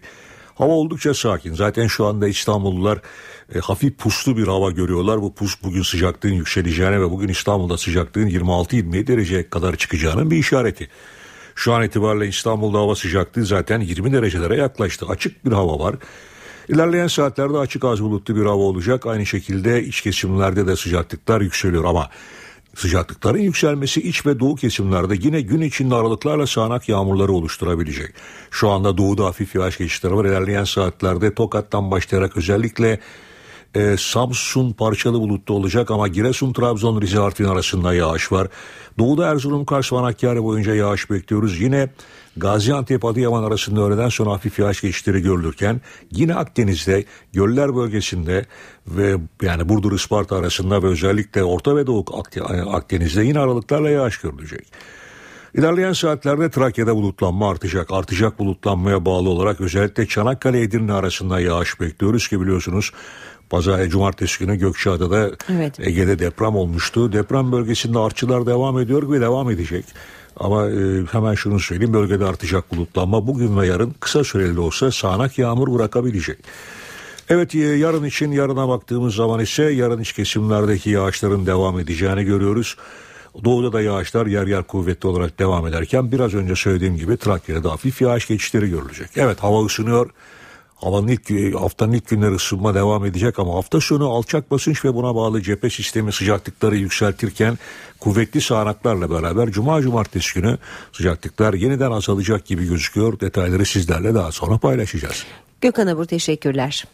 Hava oldukça sakin. Zaten şu anda İstanbullular e, hafif puslu bir hava görüyorlar. Bu pus bugün sıcaklığın yükseleceğine ve bugün İstanbul'da sıcaklığın yirmi altı yirmi yedi dereceye kadar çıkacağının bir işareti. Şu an itibariyle İstanbul'da hava sıcaklığı zaten yirmi derecelere yaklaştı. Açık bir hava var. İlerleyen saatlerde açık az bulutlu bir hava olacak. Aynı şekilde iç kesimlerde de sıcaklıklar yükseliyor ama sıcaklıkların yükselmesi iç ve doğu kesimlerde yine gün içinde aralıklarla sağanak yağmurları oluşturabilecek. Şu anda doğuda hafif yağış geçişleri var. İlerleyen saatlerde Tokat'tan başlayarak özellikle e, Samsun parçalı bulutlu olacak ama Giresun, Trabzon, Rize, Artvin arasında yağış var. Doğuda Erzurum, Kars, Vanakkale boyunca yağış bekliyoruz. Yine Gaziantep, Adıyaman arasında öğleden sonra hafif yağış geçişleri görülürken yine Akdeniz'de, göller bölgesinde ve yani Burdur, Isparta arasında ve özellikle Orta ve Doğu Akdeniz'de yine aralıklarla yağış görülecek. İlerleyen saatlerde Trakya'da bulutlanma artacak. Artacak bulutlanmaya bağlı olarak özellikle Çanakkale, Edirne arasında yağış bekliyoruz ki biliyorsunuz Pazar, cumartesi günü Gökçeada'da, evet, Ege'de deprem olmuştu. Deprem bölgesinde artçılar devam ediyor ve devam edecek. Ama e, hemen şunu söyleyeyim, bölgede artacak bulutlanma bugün ve yarın kısa süreli olsa sağanak yağmur bırakabilecek. Evet, e, yarın için yarına baktığımız zaman ise yarın iç kesimlerdeki yağışların devam edeceğini görüyoruz. Doğuda da yağışlar yer yer kuvvetli olarak devam ederken biraz önce söylediğim gibi Trakya'da da hafif yağış geçişleri görülecek. Evet, hava ısınıyor. Havanın ilk, haftanın ilk günleri ısınma devam edecek ama hafta sonu alçak basınç ve buna bağlı cephe sistemi sıcaklıkları yükseltirken kuvvetli sağanaklarla beraber cuma cumartesi günü sıcaklıklar yeniden azalacak gibi gözüküyor. Detayları sizlerle daha sonra paylaşacağız. Gökhan Abur, teşekkürler.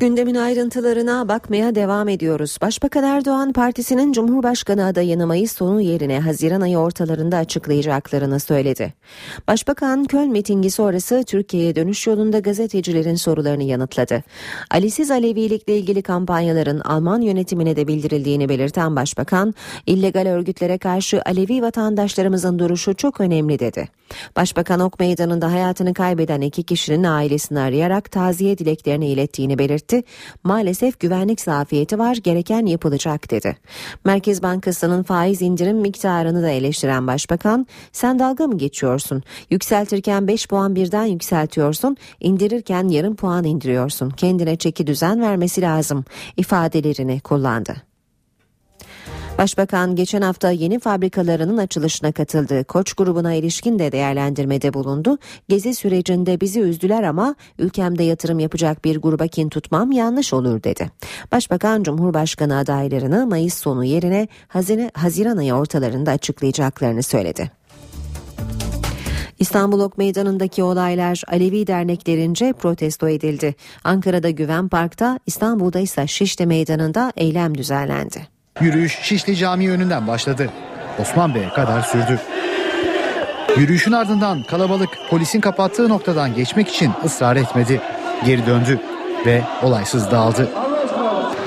Gündemin ayrıntılarına bakmaya devam ediyoruz. Başbakan Erdoğan, partisinin Cumhurbaşkanı adayını Mayıs sonu yerine Haziran ayı ortalarında açıklayacaklarını söyledi. Başbakan, Köln mitingi sonrası Türkiye'ye dönüş yolunda gazetecilerin sorularını yanıtladı. Alisiz Alevilikle ilgili kampanyaların Alman yönetimine de bildirildiğini belirten Başbakan, illegal örgütlere karşı Alevi vatandaşlarımızın duruşu çok önemli dedi. Başbakan, Ok Meydanı'nda hayatını kaybeden iki kişinin ailesini arayarak taziye dileklerini ilettiğini belirtti. belirtti. Maalesef güvenlik zafiyeti var, gereken yapılacak dedi. Merkez Bankası'nın faiz indirim miktarını da eleştiren Başbakan, sen dalga mı geçiyorsun? Yükseltirken beş puan birden yükseltiyorsun, indirirken yarım puan indiriyorsun. Kendine çeki düzen vermesi lazım ifadelerini kullandı. Başbakan geçen hafta yeni fabrikalarının açılışına katıldığı Koç grubuna ilişkin de değerlendirmede bulundu. Gezi sürecinde bizi üzdüler ama ülkemde yatırım yapacak bir gruba kin tutmam yanlış olur dedi. Başbakan Cumhurbaşkanı adaylarını Mayıs sonu yerine Hazine, Haziran ayı ortalarında açıklayacaklarını söyledi. İstanbul Ok Meydanı'ndaki olaylar Alevi derneklerince protesto edildi. Ankara'da Güven Park'ta, İstanbul'da ise Şişli Meydanı'nda eylem düzenlendi. Yürüyüş Şişli Camii önünden başladı. Osman Bey'e kadar sürdü. Yürüyüşün ardından kalabalık polisin kapattığı noktadan geçmek için ısrar etmedi. Geri döndü ve olaysız dağıldı.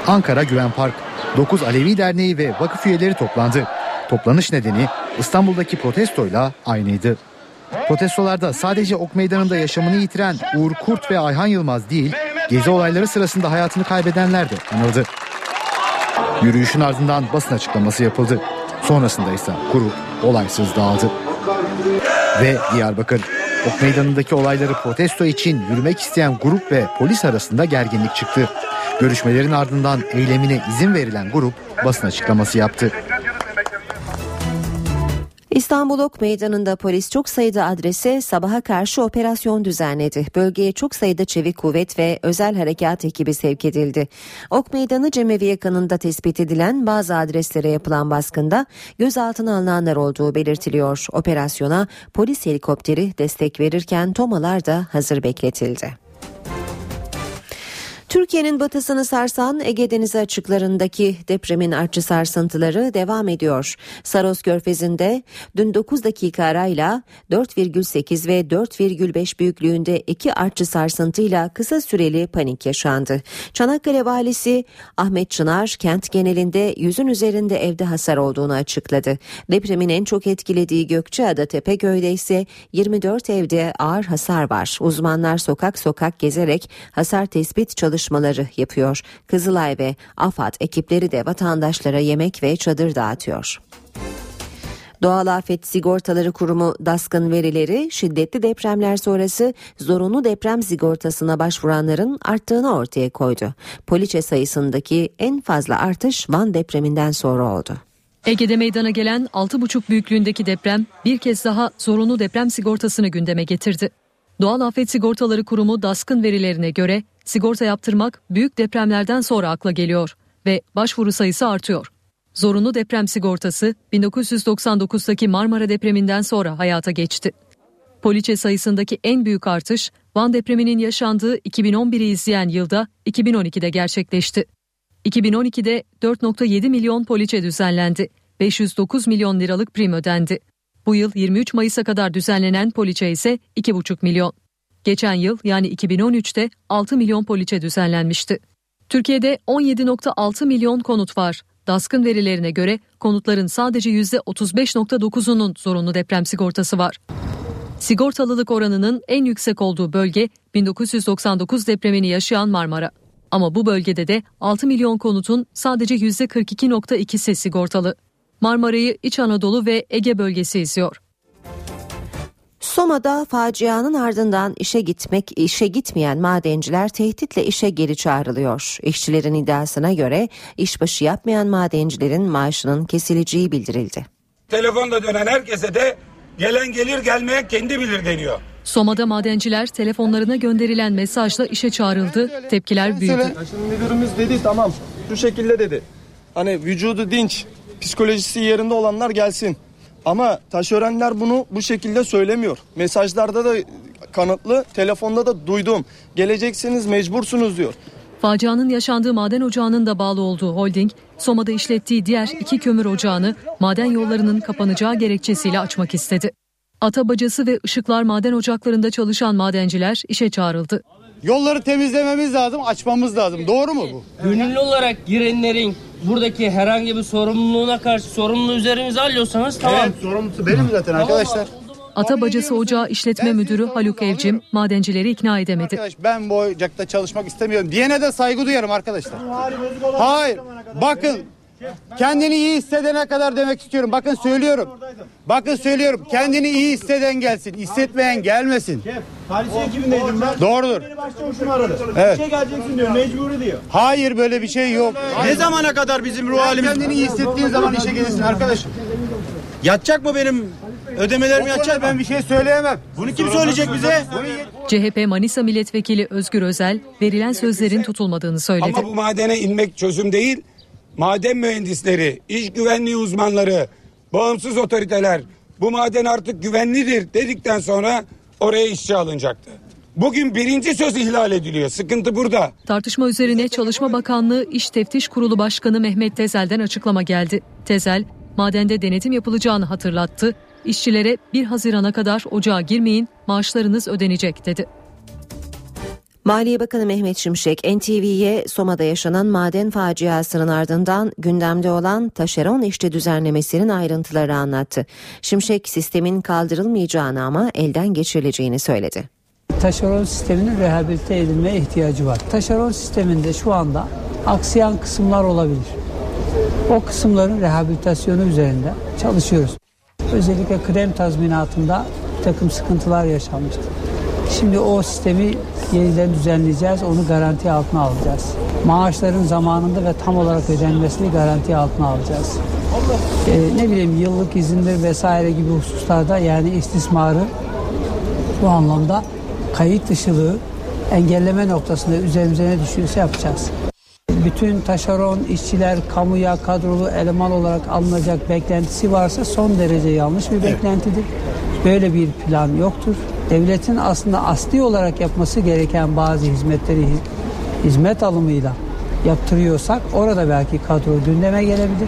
Ankara Güven Park, dokuz Alevi Derneği ve vakıf üyeleri toplandı. Toplanış nedeni İstanbul'daki protestoyla aynıydı. Protestolarda sadece Ok Meydanı'nda yaşamını yitiren Uğur Kurt ve Ayhan Yılmaz değil, gezi olayları sırasında hayatını kaybedenler de anıldı. Yürüyüşün ardından basın açıklaması yapıldı. Sonrasında ise grup olaysız dağıldı. Ve Diyarbakır. Ok Meydanı'ndaki olayları protesto için yürümek isteyen grup ve polis arasında gerginlik çıktı. Görüşmelerin ardından eylemine izin verilen grup basın açıklaması yaptı. İstanbul Ok Meydanı'nda polis çok sayıda adrese sabaha karşı operasyon düzenledi. Bölgeye çok sayıda çevik kuvvet ve özel harekat ekibi sevk edildi. Ok Meydanı Cemevi yakınında tespit edilen bazı adreslere yapılan baskında gözaltına alınanlar olduğu belirtiliyor. Operasyona polis helikopteri destek verirken tomalar da hazır bekletildi. Türkiye'nin batısını sarsan Ege Denizi açıklarındaki depremin artçı sarsıntıları devam ediyor. Saros Körfezi'nde dün dokuz dakika arayla dört virgül sekiz ve dört virgül beş büyüklüğünde iki artçı sarsıntıyla kısa süreli panik yaşandı. Çanakkale Valisi Ahmet Çınar kent genelinde yüzün üzerinde evde hasar olduğunu açıkladı. Depremin en çok etkilediği Gökçeada Tepeköy'de ise yirmi dört evde ağır hasar var. Uzmanlar sokak sokak gezerek hasar tespit çalışmaları çalışmaları yapıyor. Kızılay ve AFAD ekipleri de vatandaşlara yemek ve çadır dağıtıyor. Doğal Afet Sigortaları Kurumu DASK'ın verileri şiddetli depremler sonrası zorunlu deprem sigortasına başvuranların arttığını ortaya koydu. Poliçe sayısındaki en fazla artış Van depreminden sonra oldu. Ege'de meydana gelen altı virgül beş büyüklüğündeki deprem bir kez daha zorunlu deprem sigortasını gündeme getirdi. Doğal Afet Sigortaları Kurumu DASK'ın verilerine göre sigorta yaptırmak büyük depremlerden sonra akla geliyor ve başvuru sayısı artıyor. Zorunlu deprem sigortası bin dokuz yüz doksan dokuzdaki Marmara depreminden sonra hayata geçti. Poliçe sayısındaki en büyük artış Van depreminin yaşandığı iki bin on biri izleyen yılda iki bin on ikide gerçekleşti. iki bin on ikide dört virgül yedi milyon poliçe düzenlendi. beş yüz dokuz milyon liralık prim ödendi. Bu yıl yirmi üç Mayıs'a kadar düzenlenen poliçe ise iki virgül beş milyon. Geçen yıl yani iki bin on üçte altı milyon poliçe düzenlenmişti. Türkiye'de on yedi virgül altı milyon konut var. DASK'ın verilerine göre konutların sadece yüzde otuz beş virgül dokuzunun zorunlu deprem sigortası var. Sigortalılık oranının en yüksek olduğu bölge bin dokuz yüz doksan dokuz depremini yaşayan Marmara. Ama bu bölgede de altı milyon konutun sadece yüzde kırk iki virgül ikisi sigortalı. Marmara'yı İç Anadolu ve Ege bölgesi izliyor. Soma'da facianın ardından işe gitmek işe gitmeyen madenciler tehditle işe geri çağrılıyor. İşçilerin iddiasına göre işbaşı yapmayan madencilerin maaşının kesileceği bildirildi. Telefonda dönen herkese de gelen gelir gelmeyen kendi bilir deniyor. Soma'da madenciler telefonlarına gönderilen mesajla işe çağrıldı, tepkiler büyüdü. Müdürümüz dedi tamam şu şekilde dedi. Hani vücudu dinç, psikolojisi yerinde olanlar gelsin. Ama taşörenler bunu bu şekilde söylemiyor. Mesajlarda da kanıtlı, telefonda da duydum. Geleceksiniz, mecbursunuz diyor. Facianın yaşandığı maden ocağının da bağlı olduğu holding, Soma'da işlettiği diğer iki kömür ocağını maden yollarının kapanacağı gerekçesiyle açmak istedi. Atabacası ve Işıklar maden ocaklarında çalışan madenciler işe çağrıldı. Yolları temizlememiz lazım, açmamız lazım. Doğru mu bu? Gönüllü olarak girenlerin buradaki herhangi bir sorumluluğuna karşı sorumluluğu üzerinize alıyorsanız tamam. Evet, sorumlusu benim zaten arkadaşlar. Atabacası Ocağı İşletme Müdürü Haluk Evcim madencileri ikna edemedi. Arkadaş, ben bu ocakta çalışmak istemiyorum diyene de saygı duyarım arkadaşlar. Hayır, bakın kendini iyi hissedene kadar demek istiyorum. Bakın söylüyorum. Bakın söylüyorum. Kendini iyi hisseden gelsin. Hissetmeyen gelmesin. Polisiye ekibindeydim ben. Doğrudur. Evet. Bir şey geleceksin diyor. Mecburi diyor. Hayır, böyle bir şey yok. Ne zamana kadar bizim ruh halimiz? Kendini iyi hissettiğin zaman işe gelirsin arkadaşım. Yatacak mı benim ödemelerim, yatacak? Ben bir şey söyleyemem. Bunu kim söyleyecek bize? C H P Manisa Milletvekili Özgür Özel verilen sözlerin tutulmadığını söyledi. Ama bu madene inmek çözüm değil. Maden mühendisleri, iş güvenliği uzmanları, bağımsız otoriteler bu maden artık güvenlidir dedikten sonra oraya işçi alınacaktı. Bugün birinci söz ihlal ediliyor. Sıkıntı burada. Tartışma üzerine Çalışma Bakanlığı İş Teftiş Kurulu Başkanı Mehmet Tezel'den açıklama geldi. Tezel, madende denetim yapılacağını hatırlattı. İşçilere bir Haziran'a kadar ocağa girmeyin, maaşlarınız ödenecek dedi. Maliye Bakanı Mehmet Şimşek, N T V'ye Soma'da yaşanan maden faciasının ardından gündemde olan taşeron işçi düzenlemesinin ayrıntıları anlattı. Şimşek, sistemin kaldırılmayacağını ama elden geçirileceğini söyledi. Taşeron sisteminin rehabilite edilmeye ihtiyacı var. Taşeron sisteminde şu anda aksayan kısımlar olabilir. O kısımların rehabilitasyonu üzerinde çalışıyoruz. Özellikle kıdem tazminatında bir takım sıkıntılar yaşanmıştı. Şimdi o sistemi yeniden düzenleyeceğiz, onu garanti altına alacağız. Maaşların zamanında ve tam olarak ödenmesini garanti altına alacağız. Ee, ne bileyim yıllık izindir vesaire gibi hususlarda, yani istismarı bu anlamda kayıt dışılığı engelleme noktasında üzerimize ne düşüyorsa yapacağız. Bütün taşeron işçiler kamuya kadrolu eleman olarak alınacak beklentisi varsa son derece yanlış bir beklentidir. Böyle bir plan yoktur. Devletin aslında asli olarak yapması gereken bazı hizmetleri hizmet alımıyla yaptırıyorsak orada belki kadro gündeme gelebilir.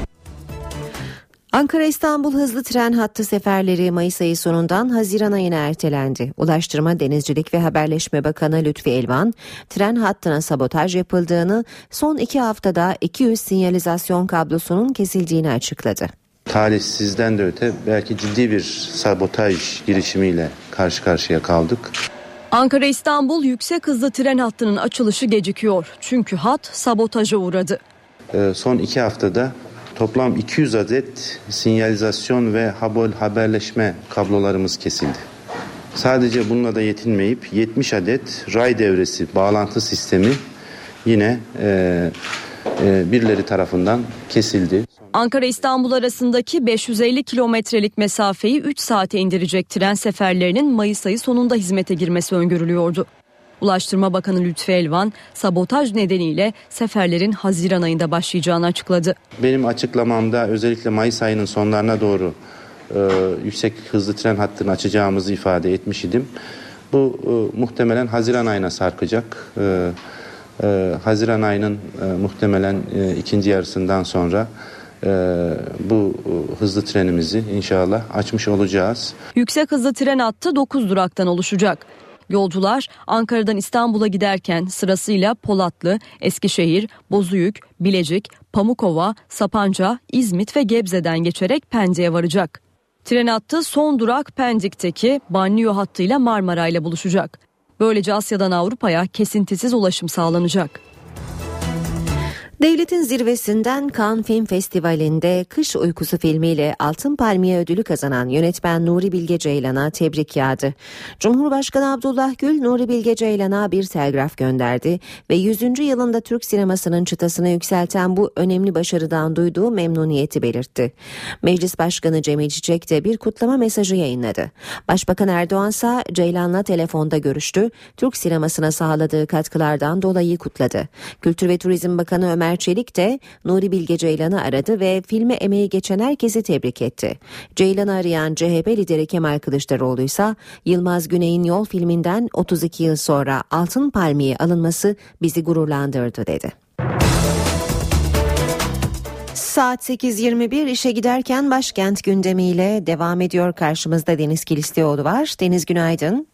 Ankara-İstanbul hızlı tren hattı seferleri Mayıs ayı sonundan Haziran ayına ertelendi. Ulaştırma, Denizcilik ve Haberleşme Bakanı Lütfi Elvan, tren hattına sabotaj yapıldığını, son iki haftada iki yüz sinyalizasyon kablosunun kesildiğini açıkladı. Talihsizden de öte belki ciddi bir sabotaj girişimiyle karşı karşıya kaldık. Ankara-İstanbul yüksek hızlı tren hattının açılışı gecikiyor. Çünkü hat sabotaja uğradı. Ee, son iki haftada toplam iki yüz adet sinyalizasyon ve habol haberleşme kablolarımız kesildi. Sadece bununla da yetinmeyip yetmiş adet ray devresi bağlantı sistemi yine e, e, birileri tarafından kesildi. Ankara-İstanbul arasındaki beş yüz elli kilometrelik mesafeyi üç saate indirecek tren seferlerinin Mayıs ayı sonunda hizmete girmesi öngörülüyordu. Ulaştırma Bakanı Lütfi Elvan, sabotaj nedeniyle seferlerin Haziran ayında başlayacağını açıkladı. Benim açıklamamda özellikle Mayıs ayının sonlarına doğru e, yüksek hızlı tren hattını açacağımızı ifade etmiş idim. Bu e, muhtemelen Haziran ayına sarkacak. E, e, Haziran ayının e, muhtemelen e, ikinci yarısından sonra Ee, bu hızlı trenimizi inşallah açmış olacağız. Yüksek hızlı tren hattı dokuz duraktan oluşacak. Yolcular Ankara'dan İstanbul'a giderken sırasıyla Polatlı, Eskişehir, Bozüyük, Bilecik, Pamukova, Sapanca, İzmit ve Gebze'den geçerek Pendik'e varacak. Tren hattı son durak Pendik'teki Banliyö hattıyla Marmara'yla buluşacak. Böylece Asya'dan Avrupa'ya kesintisiz ulaşım sağlanacak. Devletin zirvesinden Cannes Film Festivali'nde Kış Uykusu filmiyle Altın Palmiye ödülü kazanan yönetmen Nuri Bilge Ceylan'a tebrik yağdı. Cumhurbaşkanı Abdullah Gül, Nuri Bilge Ceylan'a bir telgraf gönderdi ve yüzüncü yılında Türk sinemasının çıtasını yükselten bu önemli başarıdan duyduğu memnuniyeti belirtti. Meclis Başkanı Cemil Çiçek de bir kutlama mesajı yayınladı. Başbakan Erdoğan ise Ceylan'la telefonda görüştü, Türk sinemasına sağladığı katkılardan dolayı kutladı. Kültür ve Turizm Bakanı Ömer Çelik de Nuri Bilge Ceylan'ı aradı ve filme emeği geçen herkesi tebrik etti. Ceylan'ı arayan C H P lideri Kemal Kılıçdaroğlu ise Yılmaz Güney'in Yol filminden otuz iki yıl sonra Altın Palmiye alınması bizi gururlandırdı dedi. Saat sekiz yirmi bir, işe giderken başkent gündemiyle devam ediyor. Karşımızda Deniz Kilislioğlu var. Deniz, günaydın.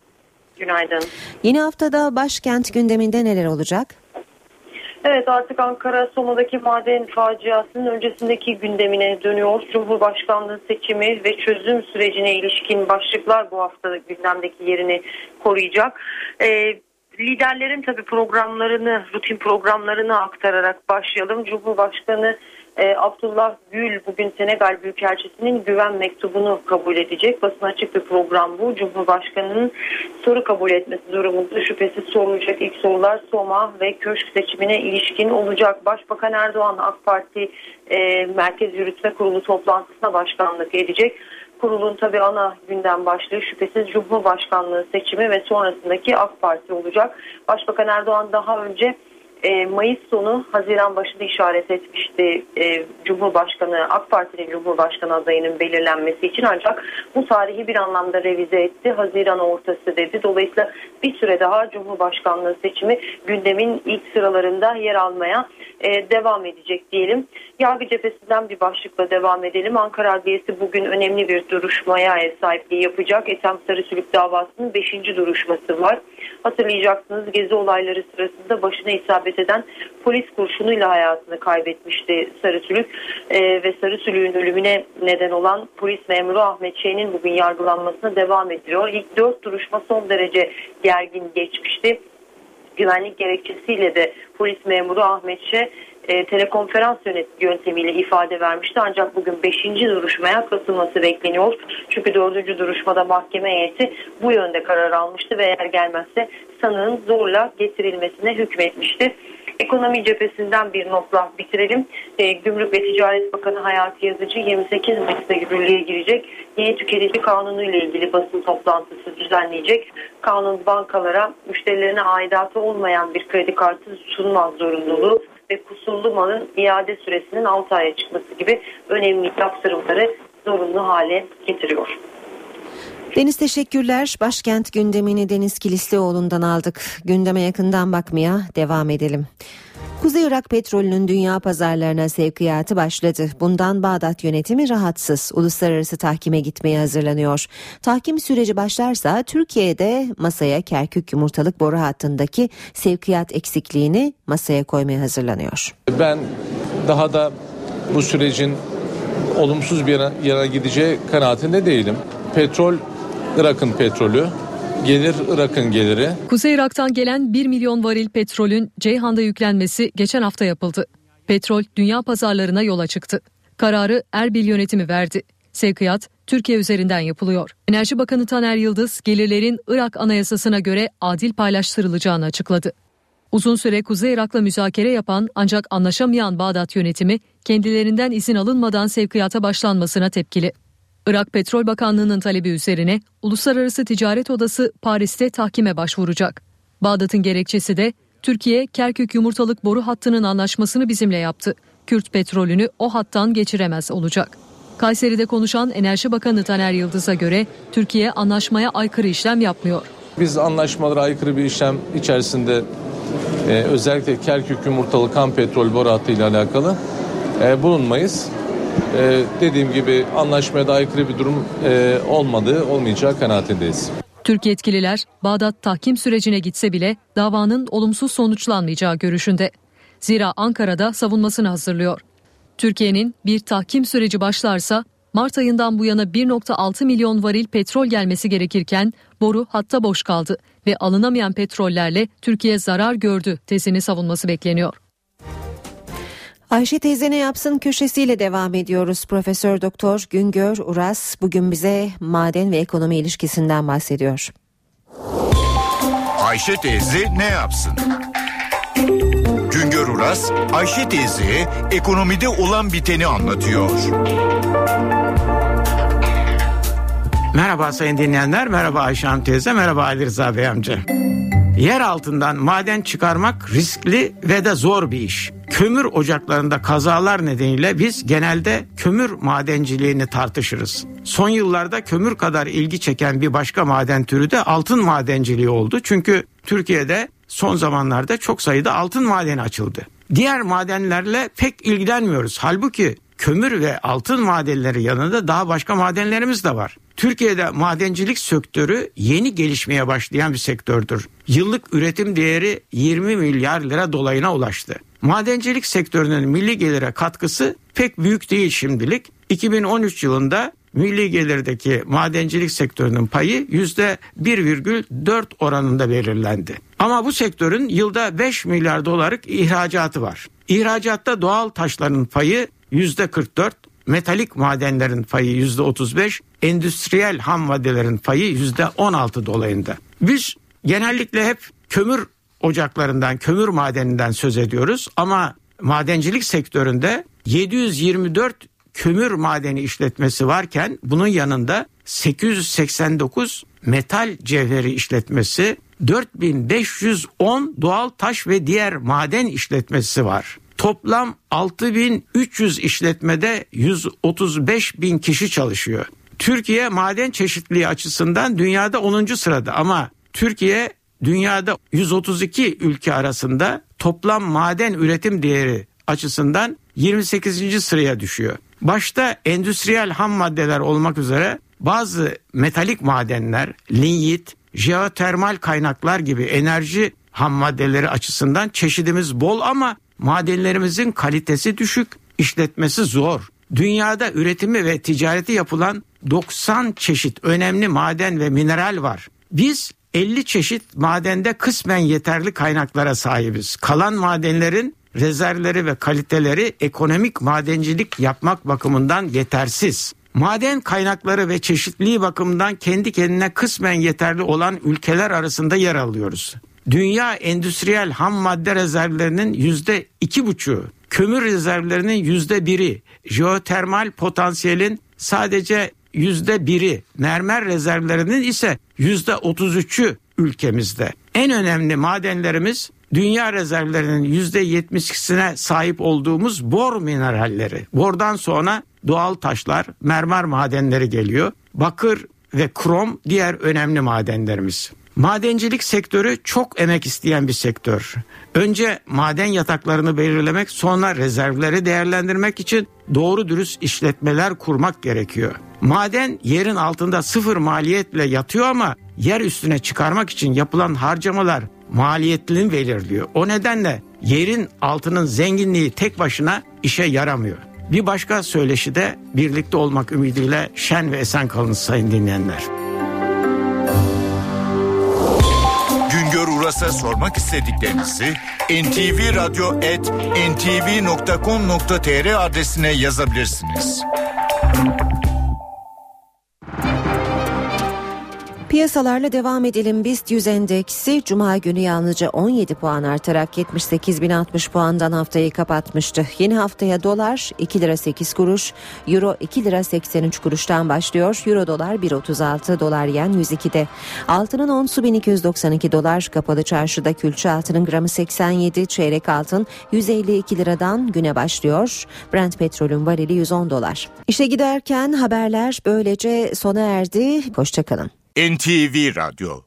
Günaydın. Yeni haftada başkent gündeminde neler olacak? Evet, artık Ankara Soma'daki maden faciasının öncesindeki gündemine dönüyor. Cumhurbaşkanlığı seçimi ve çözüm sürecine ilişkin başlıklar bu hafta gündemdeki yerini koruyacak. Ee, liderlerin tabii programlarını, rutin programlarını aktararak başlayalım. Cumhurbaşkanı E, Abdullah Gül bugün Senegal Büyükelçisi'nin güven mektubunu kabul edecek. Basına açık bir program bu. Cumhurbaşkanı'nın soru kabul etmesi durumunda şüphesiz sorulacak ilk sorular Soma ve köşk seçimine ilişkin olacak. Başbakan Erdoğan AK Parti e, Merkez Yürütme Kurulu toplantısına başkanlık edecek. Kurulun tabii ana gündem başlığı şüphesiz Cumhurbaşkanlığı seçimi ve sonrasındaki AK Parti olacak. Başbakan Erdoğan daha önce Mayıs sonu Haziran başında işaret etmişti Cumhurbaşkanı AK Parti'nin Cumhurbaşkanı adayının belirlenmesi için, ancak bu tarihi bir anlamda revize etti. Haziran ortası dedi. Dolayısıyla bir süre daha Cumhurbaşkanlığı seçimi gündemin ilk sıralarında yer almaya devam edecek diyelim. Yargı cephesinden bir başlıkla devam edelim. Ankara Adliyesi bugün önemli bir duruşmaya ev sahipliği yapacak. Ethem Sarısülük davasının beşinci duruşması var. Hatırlayacaksınız, gezi olayları sırasında başına isabet eden polis kurşunuyla hayatını kaybetmişti Sarısülük ee, ve Sarısülük'ün ölümüne neden olan polis memuru Ahmet Şeyh'in bugün yargılanmasına devam ediliyor. İlk dört duruşma son derece gergin geçmişti. Güvenlik gerekçesiyle de polis memuru Ahmet Şeyh e, telekonferans yöntemiyle ifade vermişti. Ancak bugün beşinci duruşmaya katılması bekleniyor. Çünkü dördüncü duruşmada mahkeme heyeti bu yönde karar almıştı ve eğer gelmezse sanığın zorla getirilmesine hükmetmişti. Ekonomi cephesinden bir notla bitirelim. E, Gümrük ve Ticaret Bakanı Hayati Yazıcı yirmi sekiz Mayıs'ta yürürlüğe girecek yeni tüketici kanunu ile ilgili basın toplantısı düzenleyecek. Kanun bankalara müşterilerine aidatı olmayan bir kredi kartı sunmaz zorunluluğu ve kusurlu malın iade süresinin altı aya çıkması gibi önemli yaptırımları zorunlu hale getiriyor. Deniz, teşekkürler. Başkent gündemini Deniz Kilislioğlu'ndan aldık. Gündeme yakından bakmaya devam edelim. Kuzey Irak petrolünün dünya pazarlarına sevkiyatı başladı. Bundan Bağdat yönetimi rahatsız. Uluslararası tahkime gitmeye hazırlanıyor. Tahkim süreci başlarsa Türkiye'de masaya Kerkük yumurtalık boru hattındaki sevkiyat eksikliğini masaya koymaya hazırlanıyor. Ben daha da bu sürecin olumsuz bir yana, yana gideceği kanaatinde değilim. Petrol Irak'ın petrolü, gelir Irak'ın geliri. Kuzey Irak'tan gelen bir milyon varil petrolün Ceyhan'da yüklenmesi geçen hafta yapıldı. Petrol dünya pazarlarına yola çıktı. Kararı Erbil yönetimi verdi. Sevkiyat Türkiye üzerinden yapılıyor. Enerji Bakanı Taner Yıldız gelirlerin Irak Anayasası'na göre adil paylaştırılacağını açıkladı. Uzun süre Kuzey Irak'la müzakere yapan ancak anlaşamayan Bağdat yönetimi kendilerinden izin alınmadan sevkiyata başlanmasına tepkili. Irak Petrol Bakanlığı'nın talebi üzerine Uluslararası Ticaret Odası Paris'te tahkime başvuracak. Bağdat'ın gerekçesi de Türkiye Kerkük yumurtalık boru hattının anlaşmasını bizimle yaptı. Kürt petrolünü o hattan geçiremez olacak. Kayseri'de konuşan Enerji Bakanı Taner Yıldız'a göre Türkiye anlaşmaya aykırı işlem yapmıyor. Biz anlaşmalara aykırı bir işlem içerisinde e, özellikle Kerkük yumurtalı kan petrol boru hattı ile alakalı e, bulunmayız. Ee, dediğim gibi anlaşmaya da aykırı bir durum e, olmadığı olmayacağı kanaatindeyiz. Türk yetkililer Bağdat tahkim sürecine gitse bile davanın olumsuz sonuçlanmayacağı görüşünde. Zira Ankara'da savunmasını hazırlıyor. Türkiye'nin bir tahkim süreci başlarsa Mart ayından bu yana bir virgül altı milyon varil petrol gelmesi gerekirken boru hatta boş kaldı ve alınamayan petrollerle Türkiye zarar gördü tezini savunması bekleniyor. Ayşe teyze ne yapsın köşesiyle devam ediyoruz. Profesör Doktor Güngör Uras bugün bize maden ve ekonomi ilişkisinden bahsediyor. Ayşe teyze ne yapsın? Güngör Uras Ayşe teyzeye ekonomide olan biteni anlatıyor. Merhaba sayın dinleyenler, merhaba Ayşe Hanım teyze, merhaba Ali Rıza Bey amca. Yer altından maden çıkarmak riskli ve de zor bir iş. Kömür ocaklarında kazalar nedeniyle biz genelde kömür madenciliğini tartışırız. Son yıllarda kömür kadar ilgi çeken bir başka maden türü de altın madenciliği oldu. Çünkü Türkiye'de son zamanlarda çok sayıda altın madeni açıldı. Diğer madenlerle pek ilgilenmiyoruz. Halbuki kömür ve altın madenleri yanında daha başka madenlerimiz de var. Türkiye'de madencilik sektörü yeni gelişmeye başlayan bir sektördür. Yıllık üretim değeri yirmi milyar lira dolayına ulaştı. Madencilik sektörünün milli gelire katkısı pek büyük değil şimdilik. iki bin on üç yılında milli gelirdeki madencilik sektörünün payı yüzde bir virgül dört oranında belirlendi. Ama bu sektörün yılda beş milyar dolarlık ihracatı var. İhracatta doğal taşların payı yüzde kırk dört, metalik madenlerin payı yüzde otuz beş, endüstriyel ham maddelerin payı yüzde on altı dolayında. Biz genellikle hep kömür ocaklarından, kömür madeninden söz ediyoruz ama madencilik sektöründe yedi yüz yirmi dört kömür madeni işletmesi varken bunun yanında sekiz yüz seksen dokuz metal cevheri işletmesi, dört bin beş yüz on doğal taş ve diğer maden işletmesi var. Toplam altı bin üç yüz işletmede yüz otuz beş bin kişi çalışıyor. Türkiye maden çeşitliliği açısından dünyada onuncu sırada ama Türkiye dünyada yüz otuz iki ülke arasında toplam maden üretim değeri açısından yirmi sekizinci sıraya düşüyor. Başta endüstriyel ham maddeler olmak üzere bazı metalik madenler, linyit, jeotermal kaynaklar gibi enerji ham maddeleri açısından çeşidimiz bol ama madenlerimizin kalitesi düşük, işletmesi zor. Dünyada üretimi ve ticareti yapılan doksan çeşit önemli maden ve mineral var. Biz elli çeşit madende kısmen yeterli kaynaklara sahibiz. Kalan madenlerin rezervleri ve kaliteleri ekonomik madencilik yapmak bakımından yetersiz. Maden kaynakları ve çeşitliliği bakımından kendi kendine kısmen yeterli olan ülkeler arasında yer alıyoruz. Dünya endüstriyel ham madde rezervlerinin yüzde iki buçuğu, kömür rezervlerinin yüzde biri, jeotermal potansiyelin sadece yüzde biri, mermer rezervlerinin ise yüzde otuz üçü ülkemizde. En önemli madenlerimiz dünya rezervlerinin yüzde yetmiş ikisine sahip olduğumuz bor mineralleri. Bordan sonra doğal taşlar, mermer madenleri geliyor. Bakır ve krom diğer önemli madenlerimiz. Madencilik sektörü çok emek isteyen bir sektör. Önce maden yataklarını belirlemek, sonra rezervleri değerlendirmek için doğru dürüst işletmeler kurmak gerekiyor. Maden yerin altında sıfır maliyetle yatıyor ama yer üstüne çıkarmak için yapılan harcamalar maliyetini belirliyor. O nedenle yerin altının zenginliği tek başına işe yaramıyor. Bir başka söyleşide birlikte olmak ümidiyle şen ve esen kalınız sayın dinleyenler. Güngör Uras'a sormak istediklerinizi en ti vi radyo et en ti vi nokta com nokta te er adresine yazabilirsiniz. Piyasalarla devam edelim. B İ S T yüz endeksi Cuma günü yalnızca on yedi puan artarak yetmiş sekiz bin altmış puandan haftayı kapatmıştı. Yeni haftaya dolar iki lira sekiz kuruş, euro iki lira seksen üç kuruştan başlıyor. Euro dolar bir otuz altı, dolar yen yüz ikide. Altının onsu bin iki yüz doksan iki dolar. Kapalı çarşıda külçe altının gramı seksen yedi, çeyrek altın yüz elli iki liradan güne başlıyor. Brent petrolün varili yüz on dolar. İşe giderken haberler böylece sona erdi. Hoşçakalın. en ti vi Radyo